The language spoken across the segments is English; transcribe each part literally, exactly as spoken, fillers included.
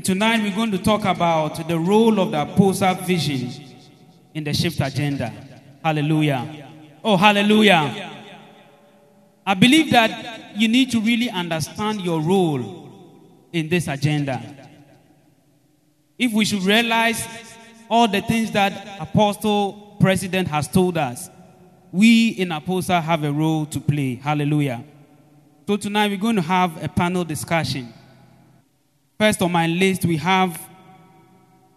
And tonight we're going to talk about the role of the APOSA vision in the shift agenda. Hallelujah. Oh, hallelujah. I believe that you need to really understand your role in this agenda. If we should realize all the things that Apostle President has told us, we in APOSA have a role to play. Hallelujah. So tonight we're going to have a panel discussion. First on my list, we have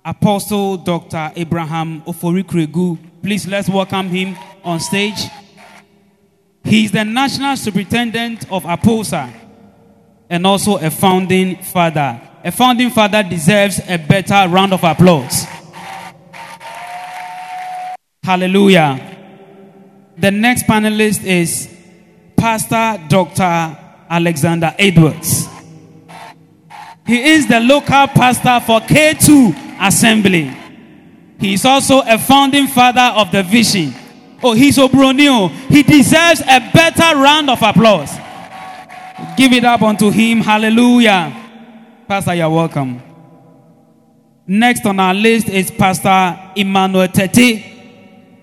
Apostle Doctor Abraham Ofori-Kuragu. Please, let's welcome him on stage. He is the National Superintendent of APOSA and also a founding father. A founding father deserves a better round of applause. Hallelujah. The next panelist is Pastor Doctor Alexander Edwards. He is the local pastor for K two Assembly. He is also a founding father of the vision. Oh, he's Obronio. He deserves a better round of applause. Give it up unto him. Hallelujah. Pastor, you're welcome. Next on our list is Pastor Emmanuel Teti.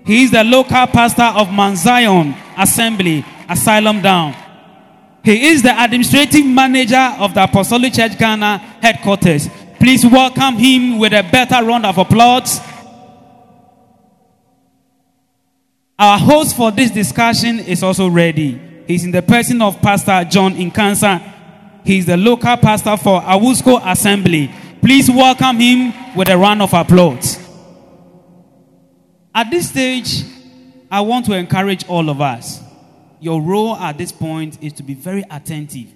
He is the local pastor of Man Zion Assembly, Asylum Down. He is the administrative manager of the Apostolic Church Ghana headquarters. Please welcome him with a better round of applause. Our host for this discussion is also ready. He's in the person of Pastor John Nkansah. He's the local pastor for Awusko Assembly. Please welcome him with a round of applause. At this stage, I want to encourage all of us. Your role at this point is to be very attentive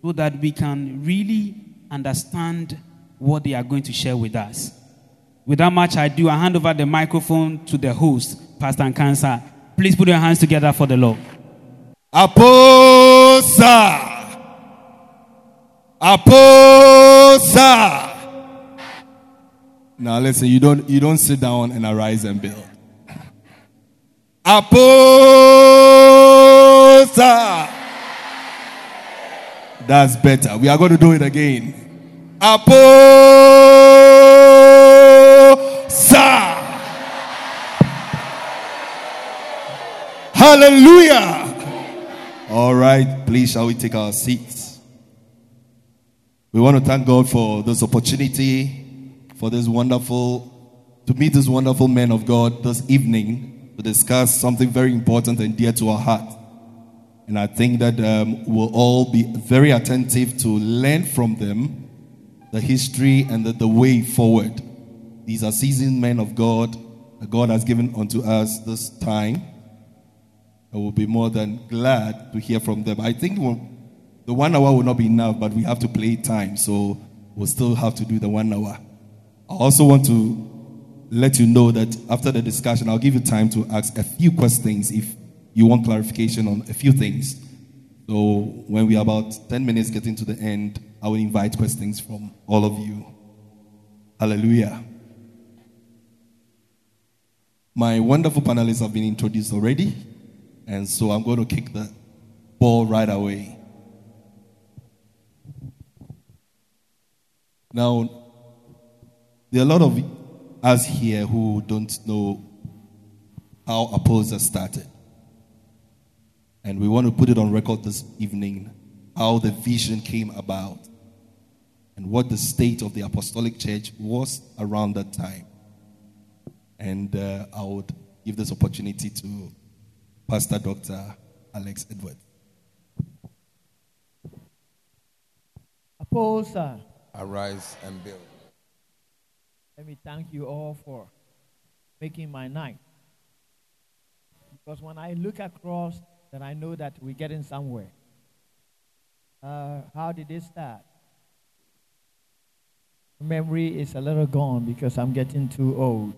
so that we can really understand what they are going to share with us. Without much ado, I hand over the microphone to the host, Pastor Nkansah. Please put your hands together for the Lord. APOSA! APOSA! Now listen, you don't, you don't sit down and arise and build. APOSA! That's better. We are going to do it again. APOSA! Hallelujah! All right, please, shall we take our seats? We want to thank God for this opportunity, for this wonderful, to meet this wonderful man of God this evening to discuss something very important and dear to our heart. And I think that um, we'll all be very attentive to learn from them the history and the, the way forward. These are seasoned men of God that God has given unto us this time. I will be more than glad to hear from them. I think we'll, the one hour will not be enough, but we have to play time, so we'll still have to do the one hour. I also want to let you know that after the discussion, I'll give you time to ask a few questions if you want clarification on a few things. So when we are about ten minutes getting to the end, I will invite questions from all of you. Hallelujah. My wonderful panelists have been introduced already. And so I'm going to kick the ball right away. Now, there are a lot of us here who don't know how APOSA started. And we want to put it on record this evening, how the vision came about and what the state of the Apostolic Church was around that time. And uh, I would give this opportunity to Pastor Doctor Alex Edwards. APOSA. Arise and build. Let me thank you all for making my night. Because when I look across, then I know that we're getting somewhere. Uh, how did it start? Memory is a little gone because I'm getting too old.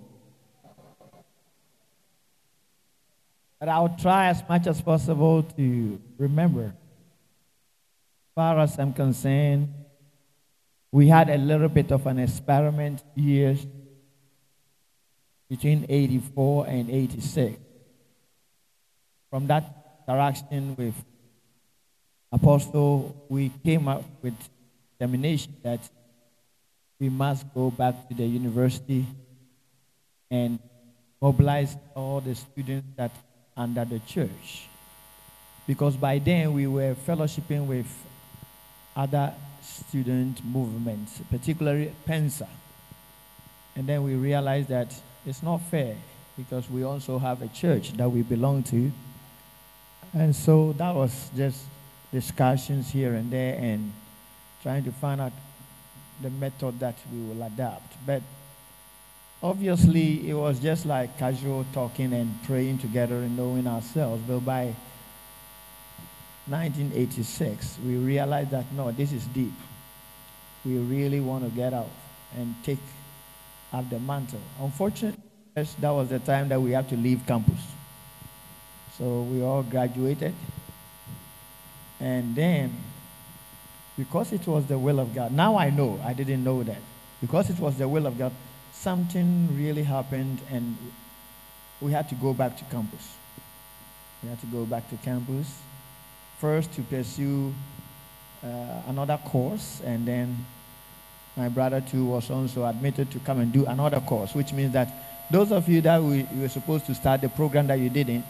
But I'll try as much as possible to remember. As far as I'm concerned, we had a little bit of an experiment years between eighty-four and eighty-six. From that direction with Apostle, we came up with determination that we must go back to the university and mobilize all the students that are under the church. Because by then we were fellowshipping with other student movements, particularly PENSA. And then we realized that it's not fair because we also have a church that we belong to. And so that was just discussions here and there and trying to find out the method that we will adapt. But obviously, it was just like casual talking and praying together and knowing ourselves. But by nineteen eighty-six, we realized that, no, this is deep. We really want to get out and take up the mantle. Unfortunately, that was the time that we had to leave campus. So we all graduated. And then, because it was the will of God, now I know, I didn't know that. Because it was the will of God, something really happened and we had to go back to campus. We had to go back to campus, first to pursue uh, another course, and then my brother too was also admitted to come and do another course, which means that those of you that we, you were supposed to start the program that you didn't,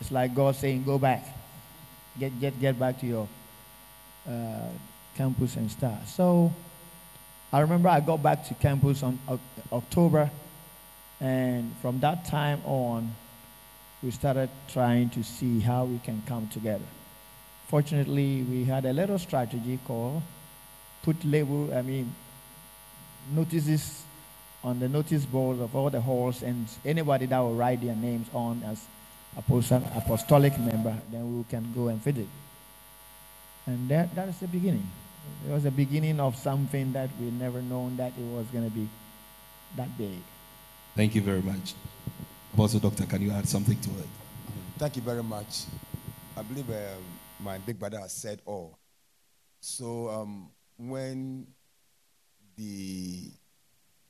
it's like God saying, go back, get, get, get back to your uh, campus and start. So I remember I got back to campus on October, and from that time on, we started trying to see how we can come together. Fortunately, we had a little strategy called put label, I mean, notices on the notice boards of all the halls, and anybody that will write their names on as apostolic member, then we can go and fit it. And that, that is the beginning. It was the beginning of something that we never known that it was going to be that big. Thank you very much. Apostle Doctor, can you add something to it? Thank you very much. I believe um, my big brother has said all. So um, when the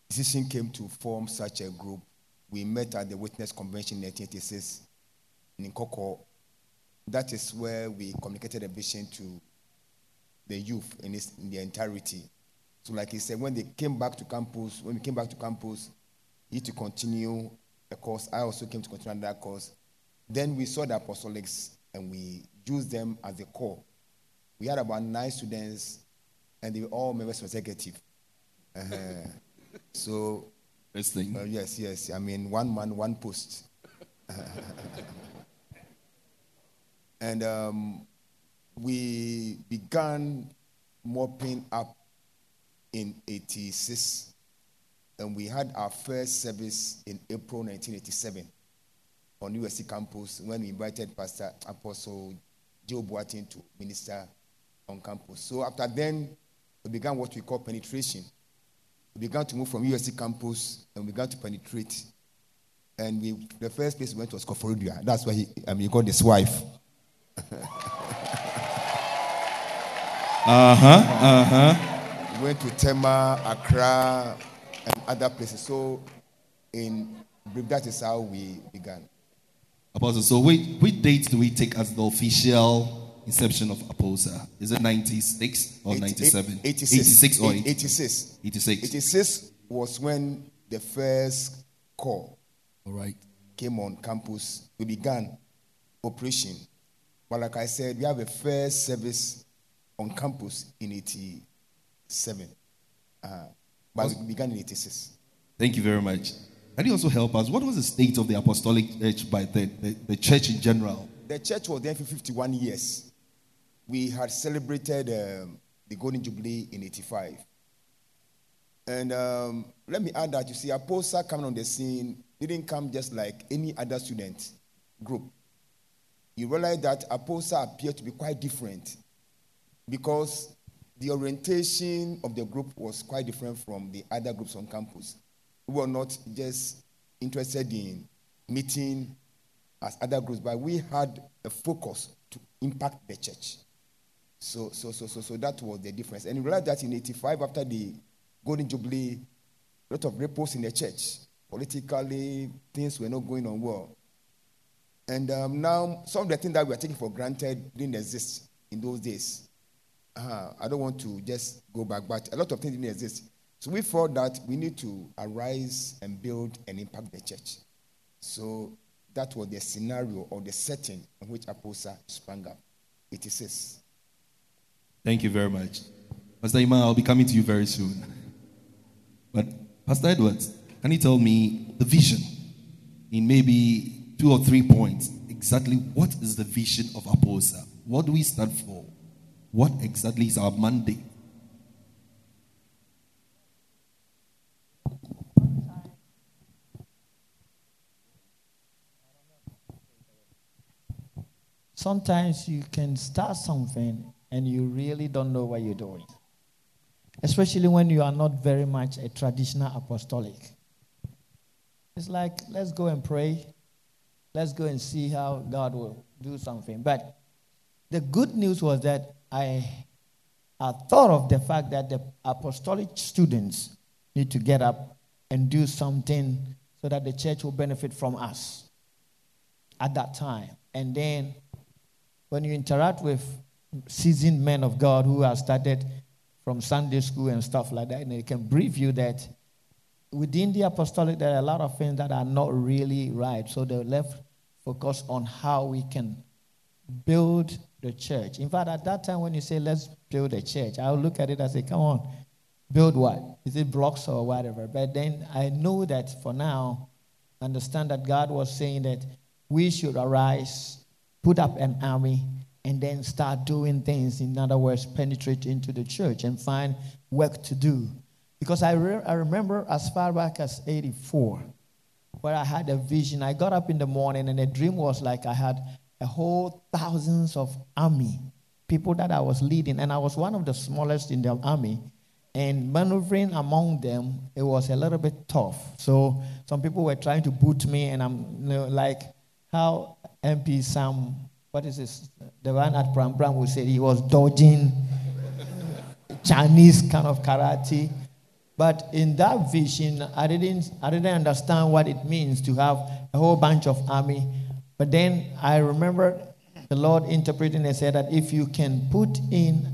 decision came to form such a group, we met at the Witness Convention in nineteen eighty-six in Nkoko. That is where we communicated a vision to the youth in, its, in their entirety. So like he said, when they came back to campus, when we came back to campus, he to continue a course. I also came to continue that course. Then we saw the apostolics and we used them as the core. We had about nine students and they were all members of executive. Uh-huh. So, this thing. Uh, yes, yes. I mean, one man, one post. And um, we began mopping up in eighty-six, and we had our first service in April nineteen eighty-seven on U S C campus when we invited Pastor Apostle Joe Boatin to minister on campus. So after then, we began what we call penetration. We began to move from U S C campus and we began to penetrate. And we, the first place we went was Koforidua. That's where he, I mean, he got his wife. Uh-huh, uh-huh. We went to Tema, Accra, and other places. So, in brief, that is how we began. Apostle, so which, which date do we take as the official inception of APOSA? Is it ninety-six or ninety-seven? eighty-six. eighty-six or eighty-six. eighty-six. eighty-six was when the first call All right. came on campus. We began operation. But like I said, we have a first service on campus in eighty-seven. Uh, but we began in eighty-six. Thank you very much. Can you also help us? What was the state of the apostolic church by the, the, the church in general? The church was there for fifty-one years. We had celebrated um, the Golden Jubilee in eighty-five. And um, let me add that, you see, APOSA coming on the scene didn't come just like any other student group. You realize that APOSA appeared to be quite different, because the orientation of the group was quite different from the other groups on campus. We were not just interested in meeting as other groups, but we had a focus to impact the church. So, so, so, so, so that was the difference. And you realize that in eighty-five, after the Golden Jubilee, a lot of ripples in the church. Politically, things were not going on well. And um, now, some of the things that we are taking for granted didn't exist in those days. Uh-huh. I don't want to just go back, but a lot of things didn't exist. So we felt that we need to arise and build and impact the church. So that was the scenario or the setting in which APOSA sprang up. It is this. Thank you very much. Pastor Iman, I'll be coming to you very soon. But Pastor Edwards, can you tell me the vision in maybe two or three points? Exactly what is the vision of APOSA? What do we stand for? What exactly is our mandate? Sometimes you can start something and you really don't know what you're doing. Especially when you are not very much a traditional apostolic. It's like, let's go and pray. Let's go and see how God will do something. But the good news was that I, I thought of the fact that the apostolic students need to get up and do something so that the church will benefit from us at that time. And then when you interact with seasoned men of God who have started from Sunday school and stuff like that, and they can brief you that within the apostolic, there are a lot of things that are not really right. So they're left focused on how we can build the church. In fact, at that time, when you say, let's build a church, I'll look at it and say, come on, build what? Is it blocks or whatever? But then I know that for now, understand that God was saying that we should arise, put up an army, and then start doing things. In other words, penetrate into the church and find work to do. Because I, re- I remember as far back as eighty-four, where I had a vision. I got up in the morning and the dream was like I had a whole thousands of army, people that I was leading. And I was one of the smallest in the army. And maneuvering among them, it was a little bit tough. So some people were trying to boot me and I'm you know, like how M P Sam, what is this? The one at Pram Pram who said he was dodging Chinese kind of karate. But in that vision, I didn't, I didn't understand what it means to have a whole bunch of army. But then I remember the Lord interpreting and said that if you can put in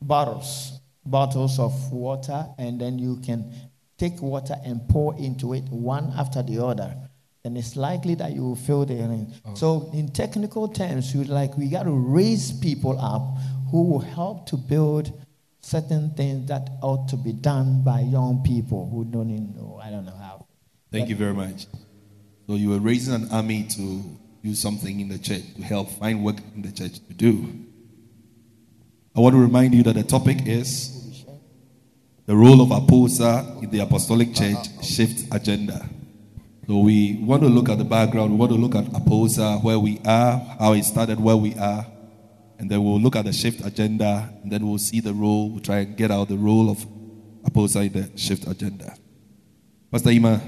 bottles, bottles of water, and then you can take water and pour into it one after the other, then it's likely that you will fill the air. Oh. So in technical terms, you like we got to raise people up who will help to build certain things that ought to be done by young people who don't even know, I don't know how. Thank but you very much. So you were raising an army to do something in the church, to help find work in the church to do. I want to remind you that the topic is the role of APOSA in the Apostolic Church Shift Agenda. So we want to look at the background, we want to look at APOSA, where we are, how it started, where we are. And then we'll look at the shift agenda, and then we'll see the role, we'll try and get out the role of APOSA in the shift agenda. Pastor Ima,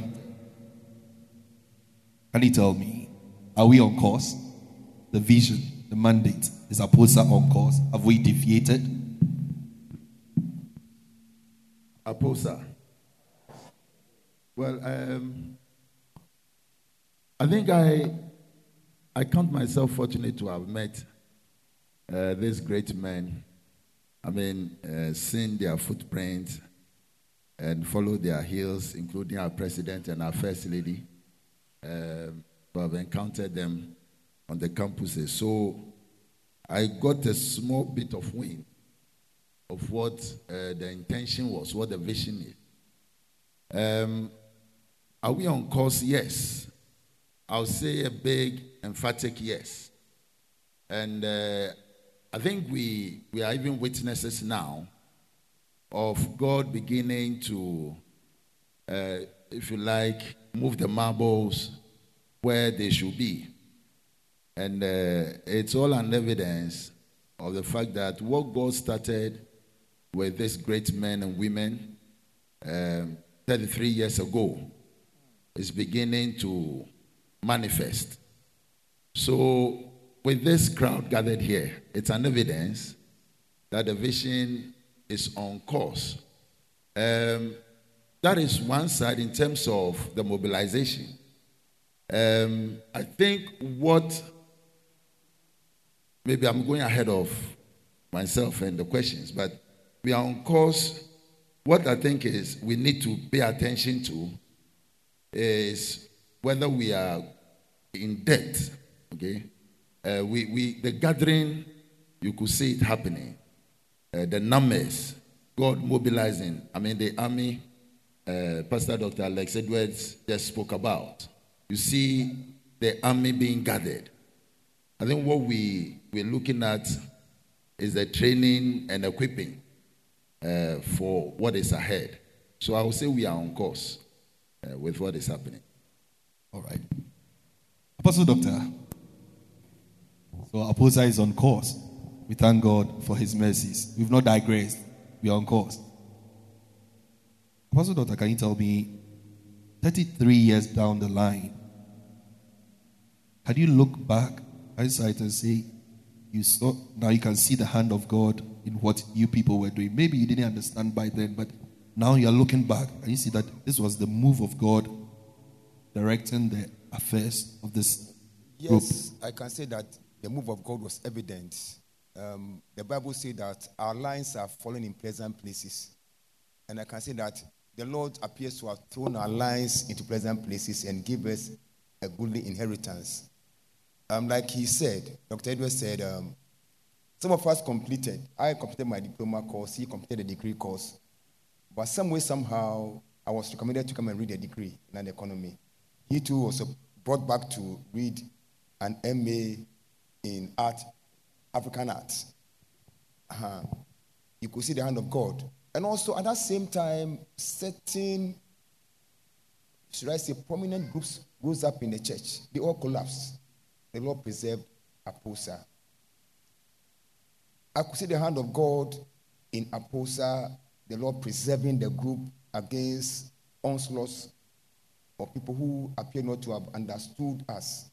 can you tell me, are we on course? The vision, the mandate, is APOSA on course? Have we deviated? APOSA. Well, um, I think I, I count myself fortunate to have met Uh, these great men, I mean, uh, seen their footprints and followed their heels, including our president and our first lady. Uh, but I've encountered them on the campuses. So I got a small bit of wind of what uh, the intention was, what the vision is. Um, are we on course? Yes. I'll say a big, emphatic yes. And Uh, I think we, we are even witnesses now of God beginning to, uh, if you like, move the marbles where they should be. And uh, it's all an evidence of the fact that what God started with these great men and women um, thirty-three years ago is beginning to manifest. So with this crowd gathered here, it's an evidence that the vision is on course. Um, that is one side in terms of the mobilization. Um, I think what, maybe I'm going ahead of myself and the questions, but we are on course What I think is we need to pay attention to is whether we are in debt. Okay, uh, we we the gathering, you could see it happening. Uh, the numbers, God mobilizing. I mean, the army. Uh, Pastor Doctor Alex Edwards just spoke about. You see the army being gathered. I think what we we're looking at is the training and equipping uh, for what is ahead. So I would say we are on course uh, with what is happening. All right. Apostle Doctor. So APOSA is on course. We thank God for his mercies. We've not digressed. We are on course. Apostle Doctor, can you tell me, thirty-three years down the line, had you look back, hindsight, and say, you saw, now you can see the hand of God in what you people were doing. Maybe you didn't understand by then, but now you are looking back and you see that this was the move of God directing the affairs of this group. Yes, I can say that the move of God was evident. Um, the Bible says that our lines are falling in pleasant places. And I can say that the Lord appears to have thrown our lines into pleasant places and give us a goodly inheritance. Um, like he said, Doctor Edwards said, um, some of us completed. I completed my diploma course. He completed the degree course. But some way, somehow, I was recommended to come and read a degree in an economy. He too was brought back to read an M A in art, African arts. Uh-huh. You could see the hand of God. And also, at that same time, certain, should I say, prominent groups rose up in the church. They all collapsed. The Lord preserved APOSA. I could see the hand of God in APOSA, the Lord preserving the group against onslaughts of people who appear not to have understood us.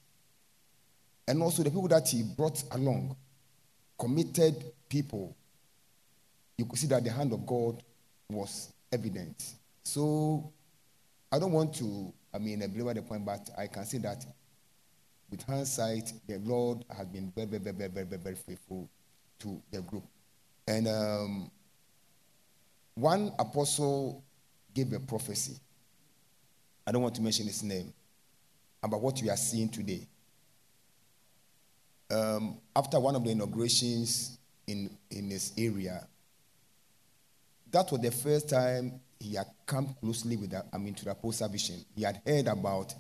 And also the people that he brought along, committed people, you could see that the hand of God was evident. So I don't want to, I mean, belabor the point, but I can say that with hindsight, the Lord has been very, very, very, very, very, very faithful to the group. And um, one apostle gave a prophecy. I don't want to mention his name, about what we are seeing today. Um, after one of the inaugurations in, in this area, that was the first time he had come closely with the, I mean, to the APOSA vision. He had heard about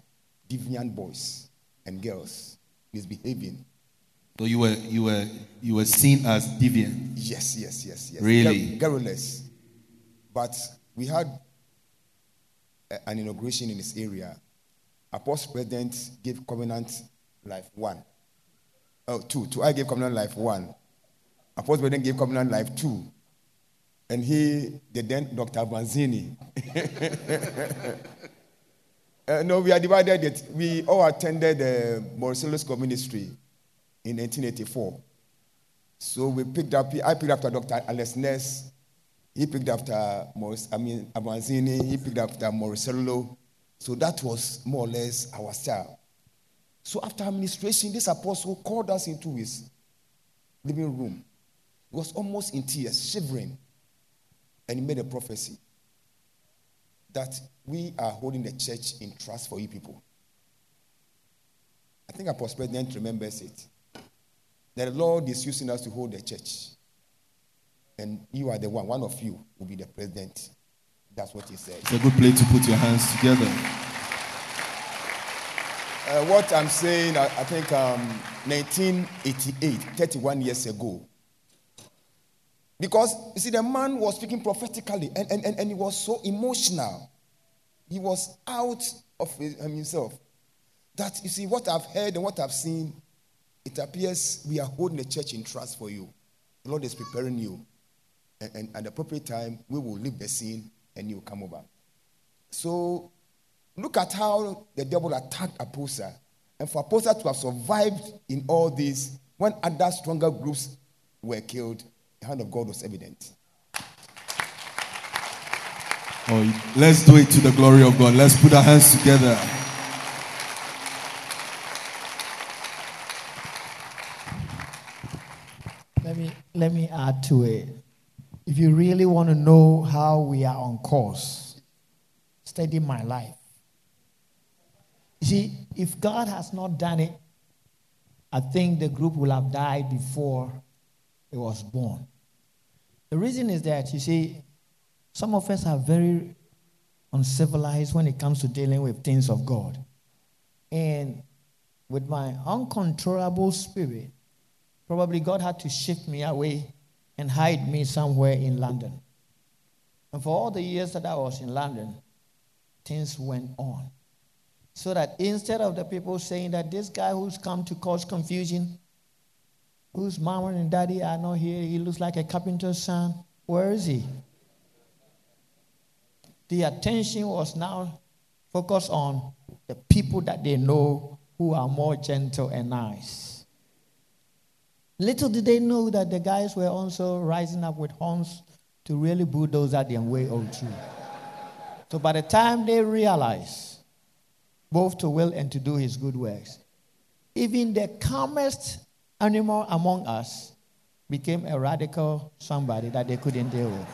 deviant boys and girls misbehaving. So you were you were you were seen as deviant. Yes, yes, yes, yes. Really, Gar- garrulous. But we had a, an inauguration in this area. Apostle President gave Covenant Life one. Oh, two. Two. I gave Covenant Life one. Apostle President gave Covenant Life two, and he, the then Doctor Avanzini. Uh, no, we are divided. It. We all attended the uh, Morrisello School of Ministry in nineteen eighty-four. So we picked up, I picked up Doctor Alice Ness. He picked up Morris, I mean, Avanzini. He picked up Morrisello. So that was more or less our style. So after administration, this apostle called us into his living room. He was almost in tears, shivering. And he made a prophecy that we are holding the church in trust for you people. I think Apostle President remembers it. That the Lord is using us to hold the church. And you are the one. One of you will be the president. That's what he said. It's a good place to put your hands together. Uh, what I'm saying, I, I think um, nineteen eighty-eight, thirty-one years ago. Because, you see, the man was speaking prophetically and, and, and, and he was so emotional. He was out of himself. That, you see, what I've heard and what I've seen, it appears we are holding the church in trust for you. The Lord is preparing you. And, and at the appropriate time, we will leave the scene and you will come over. So, look at how the devil attacked APOSA. And for APOSA to have survived in all this, when other stronger groups were killed, the hand of God was evident. Oh, let's do it to the glory of God. Let's put our hands together. Let me let me add to it. If you really want to know how we are on course, study my life. You see, if God has not done it, I think the group will have died before it was born. The reason is that, you see, some of us are very uncivilized when it comes to dealing with things of God. And with my uncontrollable spirit, probably God had to shift me away and hide me somewhere in London. And for all the years that I was in London, things went on. So that instead of the people saying that this guy who's come to cause confusion, whose mom and daddy are not here, he looks like a carpenter's son, where is he? The attention was now focused on the people that they know who are more gentle and nice. Little did they know that the guys were also rising up with horns to really bulldoze at their way all through. So by the time they realized, both to will and to do his good works, even the calmest animal among us became a radical somebody that they couldn't deal with.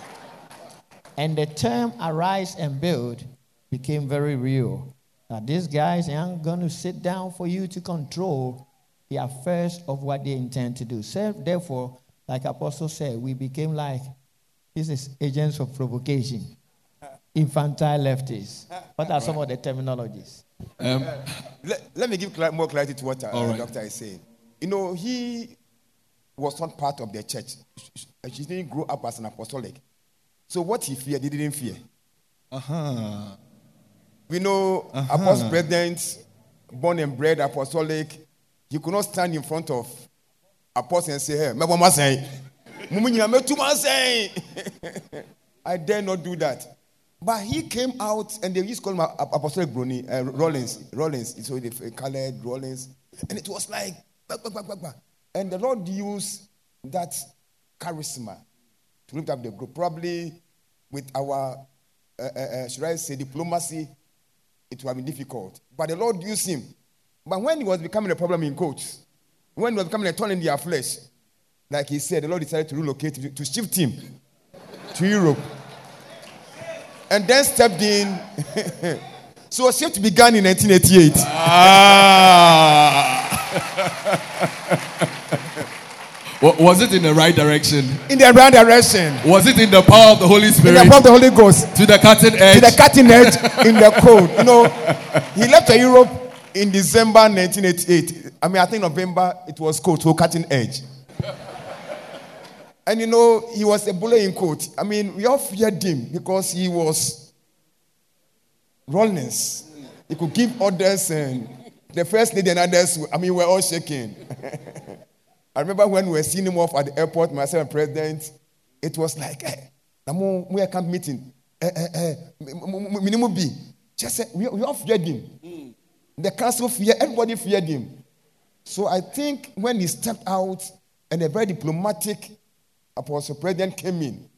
And the term arise and build became very real. Now, these guys aren't going to sit down for you to control the affairs of what they intend to do. So, therefore, like Apostle said, we became like, this is agents of provocation, infantile leftists. What are right. some of the terminologies? Um, let, let me give more clarity to what uh, right. the doctor is saying. You know, he was not part of the church. She didn't grow up as an apostolic. So what he feared, he didn't fear. Uh-huh. We know uh-huh. Apostle President, born and bred apostolic, he could not stand in front of apostles and say, hey, I dare not do that. But he came out, and they used to call him Apostolic Brony, uh, Rollins, Rollins. So they colored Rollins. And it was like, and the Lord used that charisma to lift up the group. Probably with our, uh, uh, should I say, diplomacy, it would have been difficult. But the Lord used him. But when it was becoming a problem in courts, when it was becoming a thorn in their flesh, like he said, the Lord decided to relocate, to shift him to Europe. And then stepped in. So a shift began in nineteen eighty-eight. Ah. Was it in the right direction? In the right direction. Was it in the power of the Holy Spirit? In the power of the Holy Ghost. To the cutting edge. To the cutting edge in the cold. You know, he left to Europe in December nineteen eighty-eight. I mean, I think November it was cold, so cutting edge. And you know, he was a bully in court. I mean, we all feared him because he was rawness. He could give orders and the first lady and others, I mean, we were all shaking. I remember when we were seeing him off at the airport, myself and President, it was like, hey, we are camp meeting. Minimum B. Just say, we all feared him. The council feared, everybody feared him. So I think when he stepped out and a very diplomatic Apostle President came in,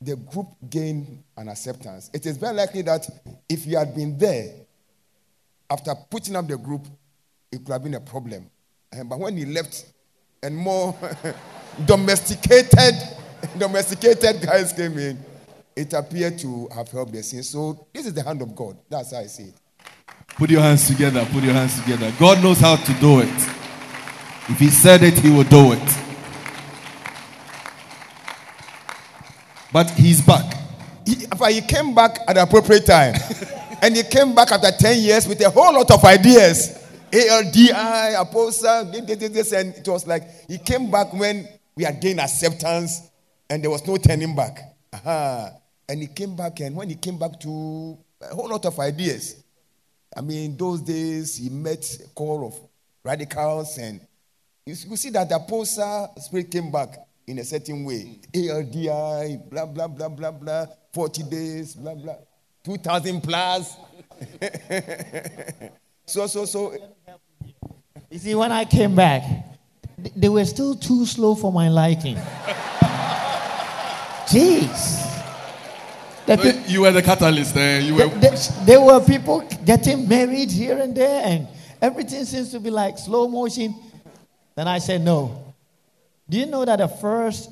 the group gained an acceptance. It is very likely that if he had been there, after putting up the group, it could have been a problem. But when he left, and more domesticated, domesticated guys came in, it appeared to have helped the scene. So this is the hand of God. That's how I see it. Put your hands together. Put your hands together. God knows how to do it. If he said it, he will do it. But he's back. He, he came back at the appropriate time. And he came back after ten years with a whole lot of ideas. A L D I, APOSA, this, this, and it was like, he came back when we had gained acceptance and there was no turning back. Uh-huh. And he came back, and when he came back to a whole lot of ideas, I mean, those days he met a core of radicals, and you, you see that the APOSA spirit came back in a certain way. A L D I, blah, blah, blah, blah, blah, forty days, blah, blah. two thousand plus. so, so, so. You see, when I came back, they were still too slow for my liking. Jeez. The so pe- you were the catalyst there. You were- there, there were people getting married here and there, and everything seems to be like slow motion. Then I said, no. Do you know that the first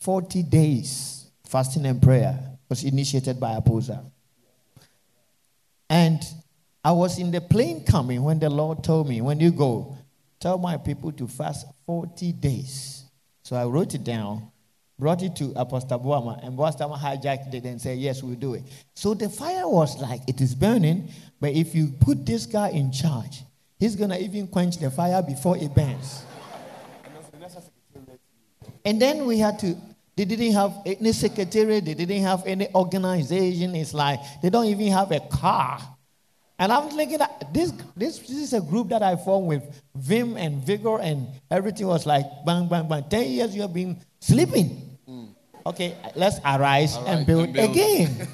forty days fasting and prayer was initiated by APOSA. And I was in the plane coming when the Lord told me, when you go, tell my people to fast forty days. So I wrote it down, brought it to Apostle Boama, and Boama hijacked it and said, yes, we'll do it. So the fire was like, it is burning, but if you put this guy in charge, he's going to even quench the fire before it burns. And then we had to, they didn't have any secretary, they didn't have any organization. It's like, they don't even have a car. And I'm thinking, that this, this, this is a group that I formed with vim and vigor, and everything was like, bang, bang, bang. Ten years you have been sleeping. Mm. Okay, let's arise right, and, build and build again.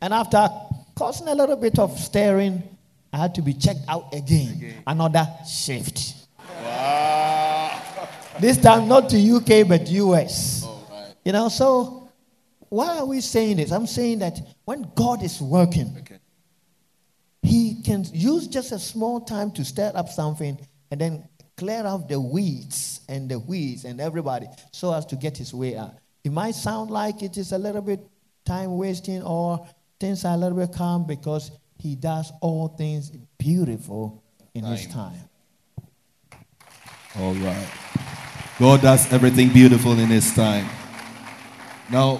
And after causing a little bit of stirring, I had to be checked out again. again. Another shift. Wow. This time not to U K, but U S. Oh, right. You know, so why are we saying this? I'm saying that when God is working, okay, he can use just a small time to stir up something and then clear out the weeds and the weeds and everybody so as to get his way out. It might sound like it is a little bit time wasting or things are a little bit calm because he does all things beautiful in time. His time. All right. God does everything beautiful in his time. Now,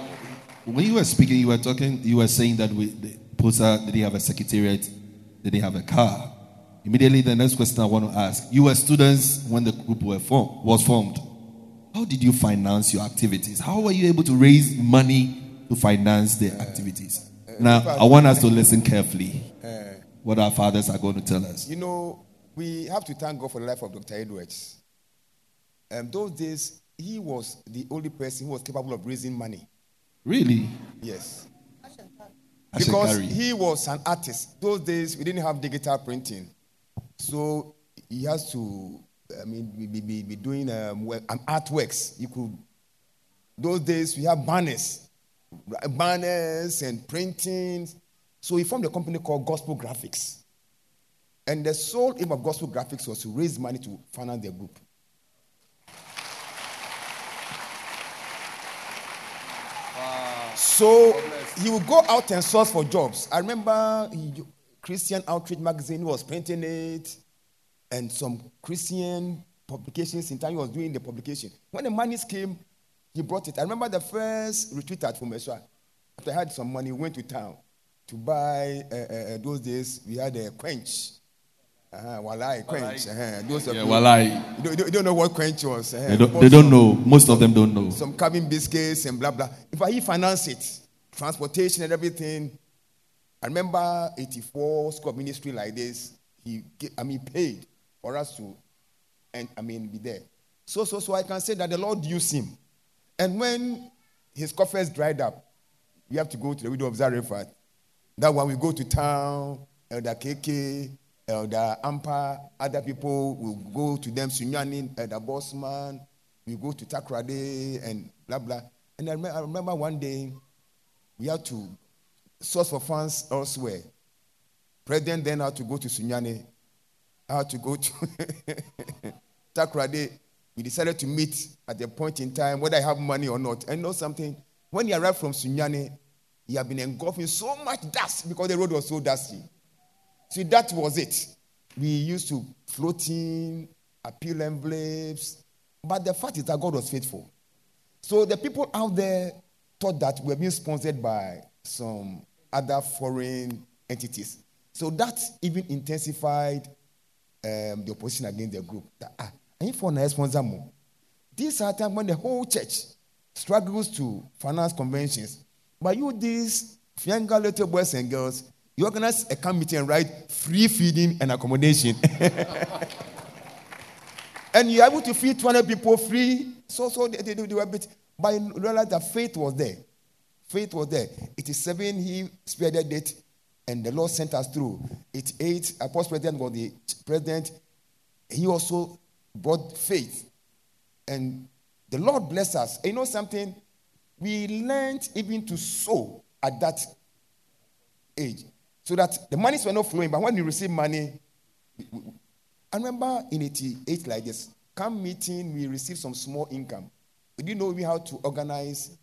when you were speaking, you were talking, you were saying that we, the P O S A didn't have a secretariat. Did they have a car? Immediately, the next question I want to ask: you were students when the group were formed, was formed. How did you finance your activities? How were you able to raise money to finance their uh, activities? Uh, now, I want us to listen carefully. Uh, what our fathers are going to tell us. You know, we have to thank God for the life of Doctor Edwards. Um, those days, he was the only person who was capable of raising money. Really? Yes. Because he was an artist. Those days, we didn't have digital printing. So he has to, I mean, be, be, be doing um, work, um, artworks. You could, those days, we have banners. Banners and printings. So he formed a company called Gospel Graphics. And the sole aim of Gospel Graphics was to raise money to finance their group. So he would go out and source for jobs. I remember he, Christian Outreach magazine was printing it, and some Christian publications in time he was doing the publication. When the monies came, he brought it. I remember the first retreat at Fumeswa. After I had some money, we went to town to buy. Uh, uh, those days we had a quench. Uh-huh, walai, quench. Uh-huh. Those yeah, walai. You, you don't know what quench was. Uh-huh. They, don't, they don't know. Most of them don't know. Some cabin biscuits and blah, blah. In fact, he financed it. Transportation and everything. I remember eighty-four, School of Ministry like this. He, I mean, paid for us to, and I mean, be there. So, so, so I can say that the Lord used him. And when his coffers dried up, we have to go to the widow of Zarephath. That one, we go to town, Elder K K, Elder Ampa, other people, will go to them, Sunyani, Elder Bossman, we go to Takoradi, and blah, blah. And I, rem- I remember one day, we had to source for funds elsewhere. President then had to go to Sunyani, had to go to Takoradi. We decided to meet at the point in time, whether I have money or not. And know something, when he arrived from Sunyani, he had been engulfed in so much dust because the road was so dusty. So that was it. We used to floating, appeal envelopes. But the fact is that God was faithful. So the people out there thought that we were being sponsored by some other foreign entities. So that even intensified um, the opposition against the group. That, ah, and if one sponsor more. These are times when the whole church struggles to finance conventions. But you, these younger little boys and girls, you organize a camp meeting and write free feeding and accommodation. And you're able to feed two hundred people free. So, so they, they, they were a bit. But I realized that faith was there. Faith was there. It is seven, he spearheaded it, and the Lord sent us through. It eight, Apostle President was the president. He also brought faith. And the Lord blessed us. And you know something? We learned even to sow at that age. So that the monies were not flowing, but when we received money, I remember in eighty-eight like this, camp meeting, we received some small income. We didn't know even how to organize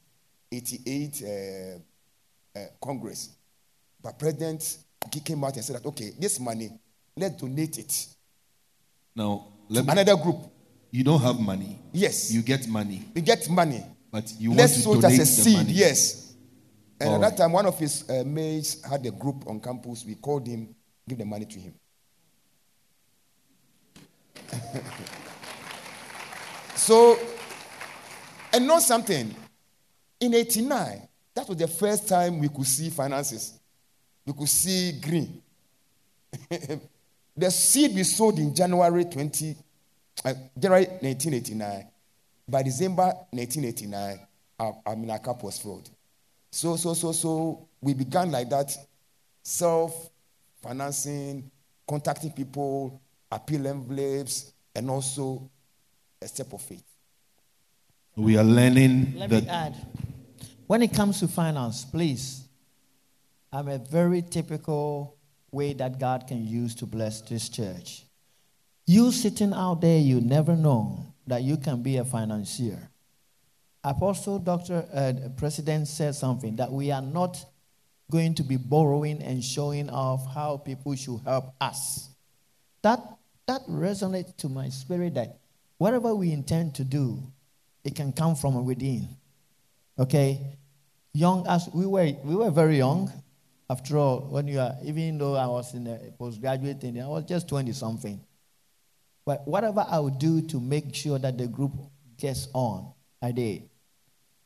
eighty-eight uh, uh, Congress. But President came out and said that, okay, this money, let's donate it. Now, let me, another group. You don't have money. Yes. You get money. You get money. But you let's want to donate it as a seed, money. Yes. And all at right. that time, one of his uh, mates had a group on campus. We called him, give the money to him. So, and know something. In eighty-nine, that was the first time we could see finances. We could see green. The seed we sold in January twentieth, uh, January nineteen eighty-nine, by December nineteen eighty-nine, our, our Minacap was filled. So, so, so, so, we began like that, self-financing, contacting people, appeal envelopes, and also a step of faith. We are learning. Let that me add, when it comes to finance, please, I'm a very typical way that God can use to bless this church. You sitting out there, you never know that you can be a financier. Apostle Doctor Uh, President said something, that we are not going to be borrowing and showing off how people should help us. That, that resonates to my spirit, that whatever we intend to do, it can come from within. Okay? Young as we were, we were very young. After all, when you are, even though I was in a postgraduate thing, I was just twenty something. But whatever I would do to make sure that the group gets on, I did.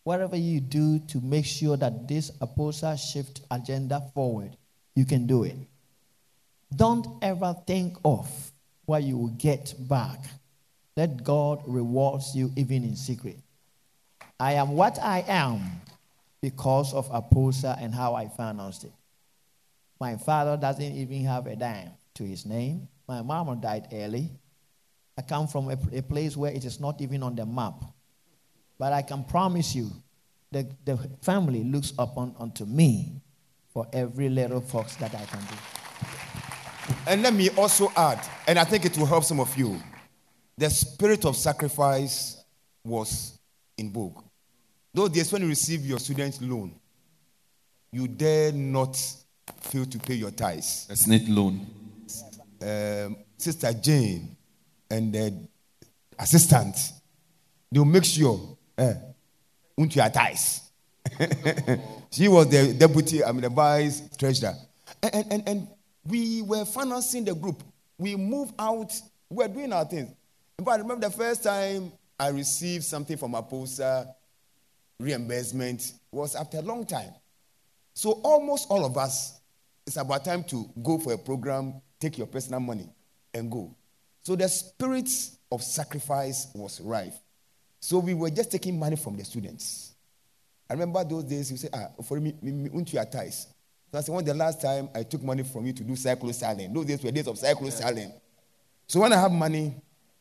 Whatever you do to make sure that this APOSA shift agenda forward, you can do it. Don't ever think of what you will get back. Let God reward you even in secret. I am what I am because of APOSA and how I financed it. My father doesn't even have a dime to his name. My mama died early. I come from a, a place where it is not even on the map. But I can promise you that the family looks up on, onto me for every little fox that I can do. And let me also add, and I think it will help some of you, the spirit of sacrifice was in vogue. Those days when you receive your student loan, you dare not fail to pay your tithes. That's net loan. Um, Sister Jane and the assistant, they'll make sure eh, unto your tithes. She was the deputy, I mean the vice treasurer. And, and, and we were financing the group. We moved out, we were doing our things. But I remember the first time I received something from APOSA reimbursement was after a long time. So almost all of us, it's about time to go for a program, take your personal money and go. So the spirit of sacrifice was rife. So we were just taking money from the students. I remember those days, you say, ah, for me, me, unto your tithes. So I said, when the last time I took money from you to do cyclosalin, those days were days of cyclosalin. So when I have money,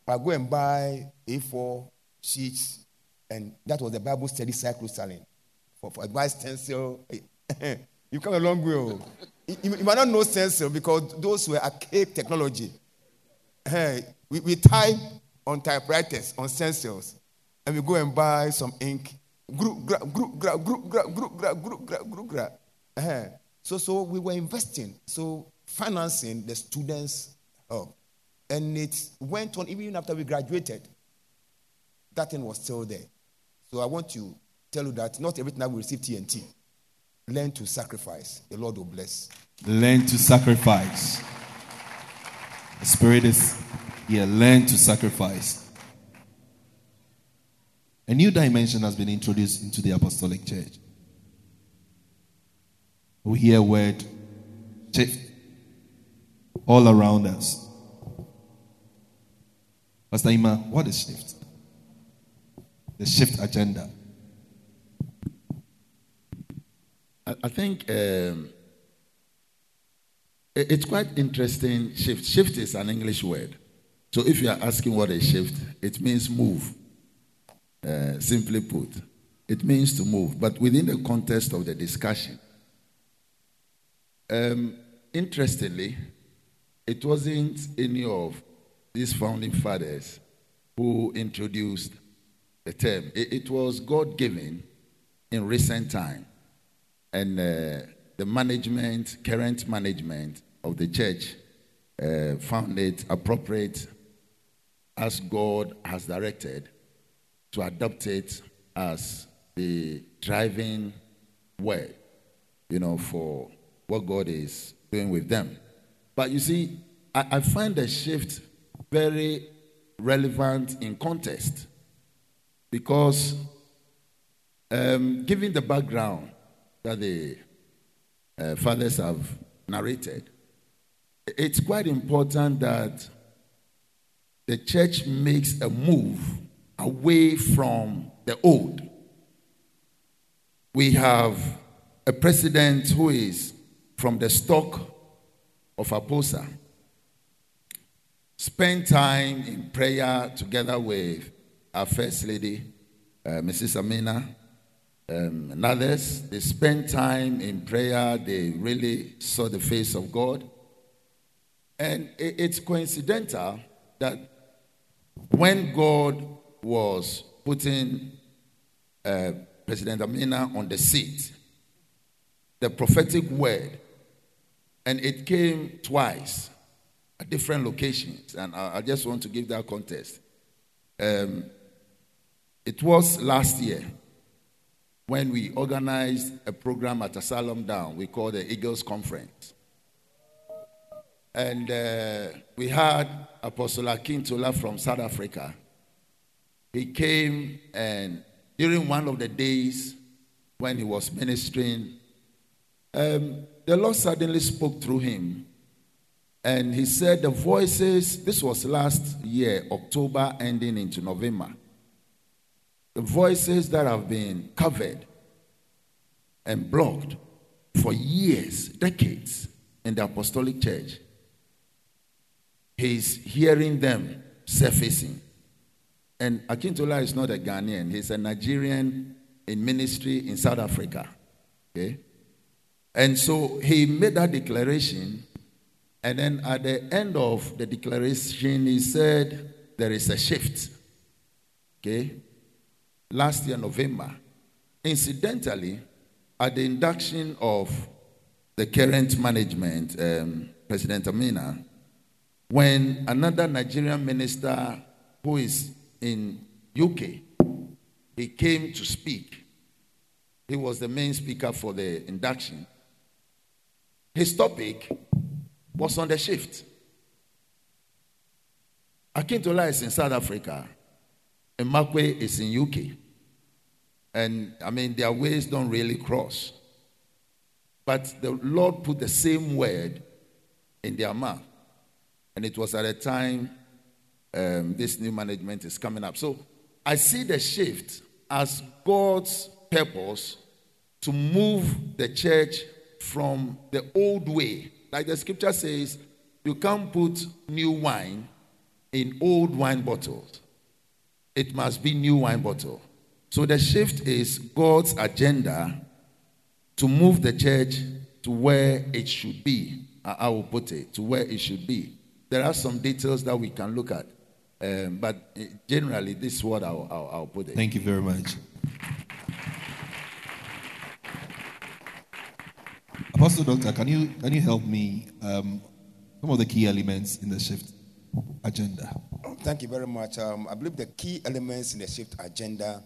I go and buy A four sheets, and that was the Bible study cyclosalin. For, for advice stencil, you come a long way. You, you might not know stencil because those were archaic technology. Hey, we, we type on typewriters, on stencils, and we go and buy some ink. Group, grab, group, grab, group, grab, group, grab, group, grab, group, grab. Hey. So, so we were investing, so financing the students up. And it went on even after we graduated. That thing was still there. So I want to tell you that not every time we receive T N T. Learn to sacrifice. The Lord will bless. Learn to sacrifice. The Spirit is, yeah, learn to sacrifice. A new dimension has been introduced into the Apostolic Church. We hear word shift all around us. Pastor Ima, what is shift? The shift agenda. I, I think um, it, it's quite interesting. Shift. Shift is an English word. So if you are asking what is shift, it means move. Uh, simply put, it means to move. But within the context of the discussion, um, interestingly, it wasn't any of these founding fathers who introduced a term. It, it was God-given in recent time. And uh, the management, current management of the church uh, found it appropriate as God has directed to adopt it as the driving word, you know, for what God is doing with them. But you see, I, I find the shift very relevant in context, because um, given the background that the uh, fathers have narrated, it's quite important that the church makes a move away from the old. We have a president who is from the stock of APOSA, spent time in prayer together with our First Lady, uh, Missus Amina, um, and others. They spent time in prayer. They really saw the face of God. And it, it's coincidental that when God was putting uh, President Amina on the seat, the prophetic word, and it came twice at different locations, and I, I just want to give that context. Um, it was last year when we organized a program at Asylum Down, we called the Eagles Conference. And uh, we had Apostle Akintola from South Africa. He came, and during one of the days when he was ministering, um, the Lord suddenly spoke through him. And he said the voices, this was last year, October ending into November. The voices that have been covered and blocked for years, decades in the Apostolic Church, he's hearing them surfacing. And Akintola is not a Ghanaian. He's a Nigerian in ministry in South Africa. Okay? And so he made that declaration. And then at the end of the declaration, he said there is a shift. Okay? Last year, November. Incidentally, at the induction of the current management, um, President Amina, when another Nigerian minister who is in U K, he came to speak. He was the main speaker for the induction. His topic was on the shift. Akintola is in South Africa. Emakwe is in U K. And, I mean, their ways don't really cross. But the Lord put the same word in their mouth. And it was at a time um, this new management is coming up. So I see the shift as God's purpose to move the church from the old way. Like the scripture says, you can't put new wine in old wine bottles. It must be new wine bottle. So the shift is God's agenda to move the church to where it should be. I will put it, to where it should be. There are some details that we can look at. Um, but generally, this is what I'll, I'll, I'll put it. Thank you very much. Apostle Doctor, can you can you help me um, some of the key elements in the shift agenda? Thank you very much. Um, I believe the key elements in the shift agenda,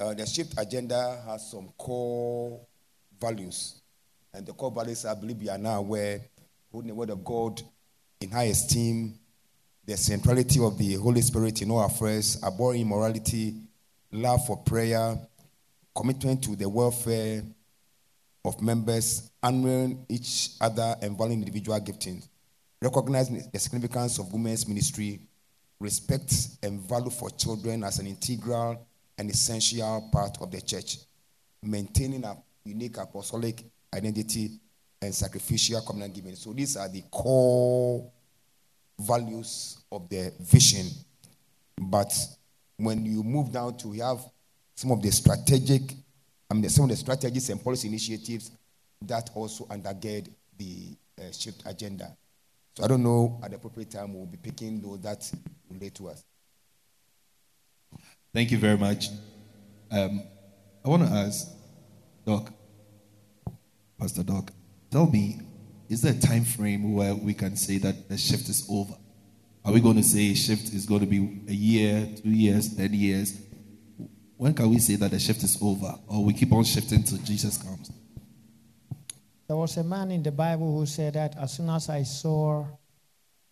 uh, the shift agenda has some core values, and the core values I believe you are now aware: holding the word of God in high esteem, the centrality of the Holy Spirit in all affairs, abhorring immorality, love for prayer, commitment to the welfare of members, honoring each other and valuing individual giftings, recognizing the significance of women's ministry, respect and value for children as an integral and essential part of the church, maintaining a unique apostolic identity and sacrificial covenant giving. So these are the core values of the vision. But when you move down to, we have some of the strategic I mean, some of the strategies and policy initiatives that also undergird the uh, shift agenda. So I don't know, at the appropriate time, we'll be picking those that relate to us. Thank you very much. Um, I want to ask Doc, Pastor Doc, tell me, is there a time frame where we can say that the shift is over? Are we going to say shift is going to be a year, two years, ten years? When can we say that the shift is over, or we keep on shifting till Jesus comes? There was a man in the Bible who said that as soon as I saw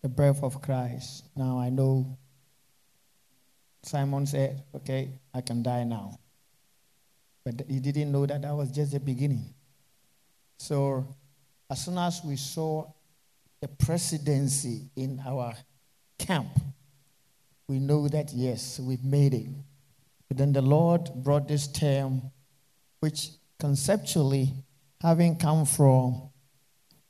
the birth of Christ, now I know. Simon said, okay, I can die now. But he didn't know that that was just the beginning. So as soon as we saw the presidency in our camp, we know that, yes, we've made it. But then the Lord brought this term, which conceptually, having come from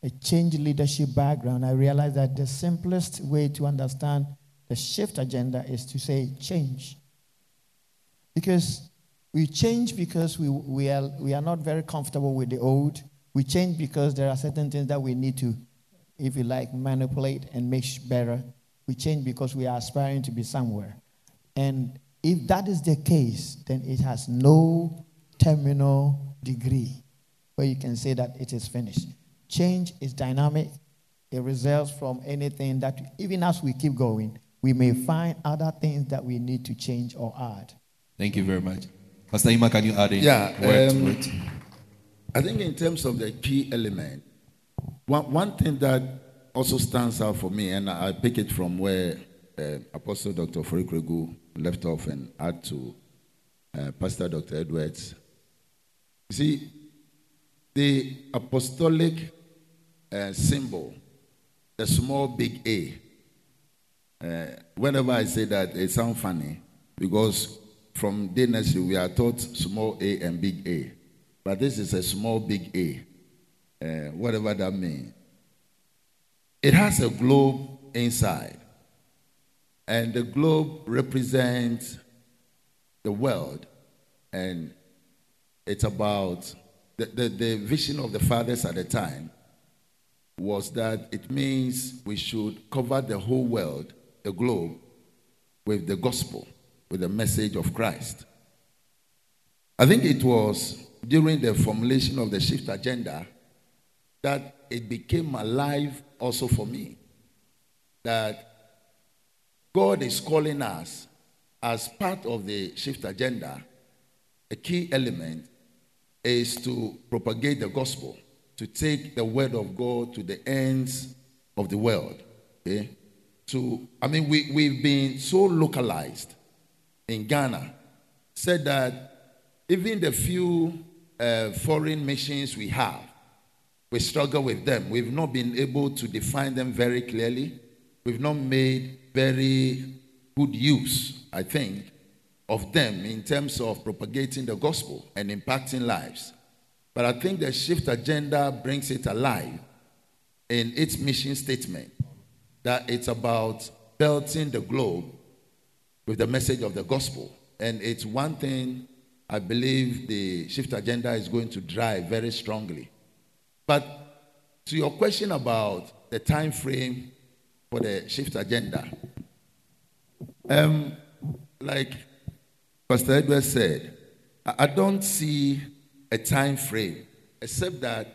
a change leadership background, I realized that the simplest way to understand the shift agenda is to say change. Because we change because we, we, are, we are not very comfortable with the old. We change because there are certain things that we need to, if you like, manipulate and make better. We change because we are aspiring to be somewhere. And if that is the case, then it has no terminal degree where you can say that it is finished. Change is dynamic. It results from anything that, even as we keep going, we may find other things that we need to change or add. Thank you very much. Pastor Ima, can you add in? Yeah. Word um, to it? I think in terms of the key element, one, one thing that also stands out for me, and I pick it from where uh, Apostle Doctor Ofori-Kuragu left off and add to uh, Pastor Doctor Edwards. You see, the apostolic uh, symbol, the small big A, uh, whenever I say that, it sounds funny, because from day nursery we are taught small A and big A. But this is a small big A, uh, whatever that means. It has a globe inside. And the globe represents the world. And it's about the, the, the vision of the fathers at the time was that it means we should cover the whole world, the globe, with the gospel, with the message of Christ. I think it was during the formulation of the shift agenda that it became alive also for me, that God is calling us as part of the shift agenda. A key element is to propagate the gospel, to take the word of God to the ends of the world. Okay? To, I mean, we, we've been so localized in Ghana, said that even the few Uh, foreign missions we have, we struggle with them. We've not been able to define them very clearly. We've not made very good use, I think, of them in terms of propagating the gospel and impacting lives. But I think the shift agenda brings it alive in its mission statement, that it's about belting the globe with the message of the gospel. And it's one thing I believe the shift agenda is going to drive very strongly. But to your question about the time frame for the shift agenda, um, like Pastor Edward said, I don't see a time frame, except that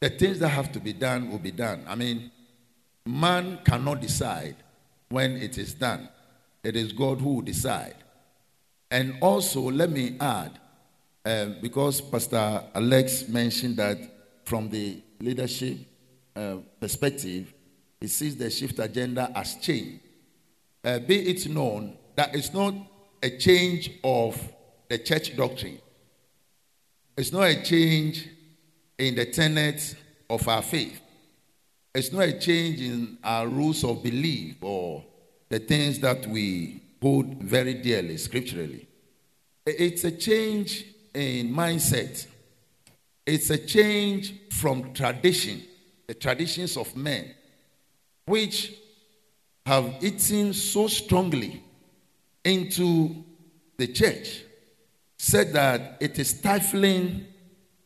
the things that have to be done will be done. I mean, man cannot decide when it is done. It is God who will decide. And also, let me add, uh, because Pastor Alex mentioned that from the leadership uh, perspective, he sees the shift agenda as change. Uh, be it known that it's not a change of the church doctrine. It's not a change in the tenets of our faith. It's not a change in our rules of belief or the things that we hold very dearly scripturally. It's a change in mindset. It's a change from tradition, the traditions of men, which have eaten so strongly into the church, said that it is stifling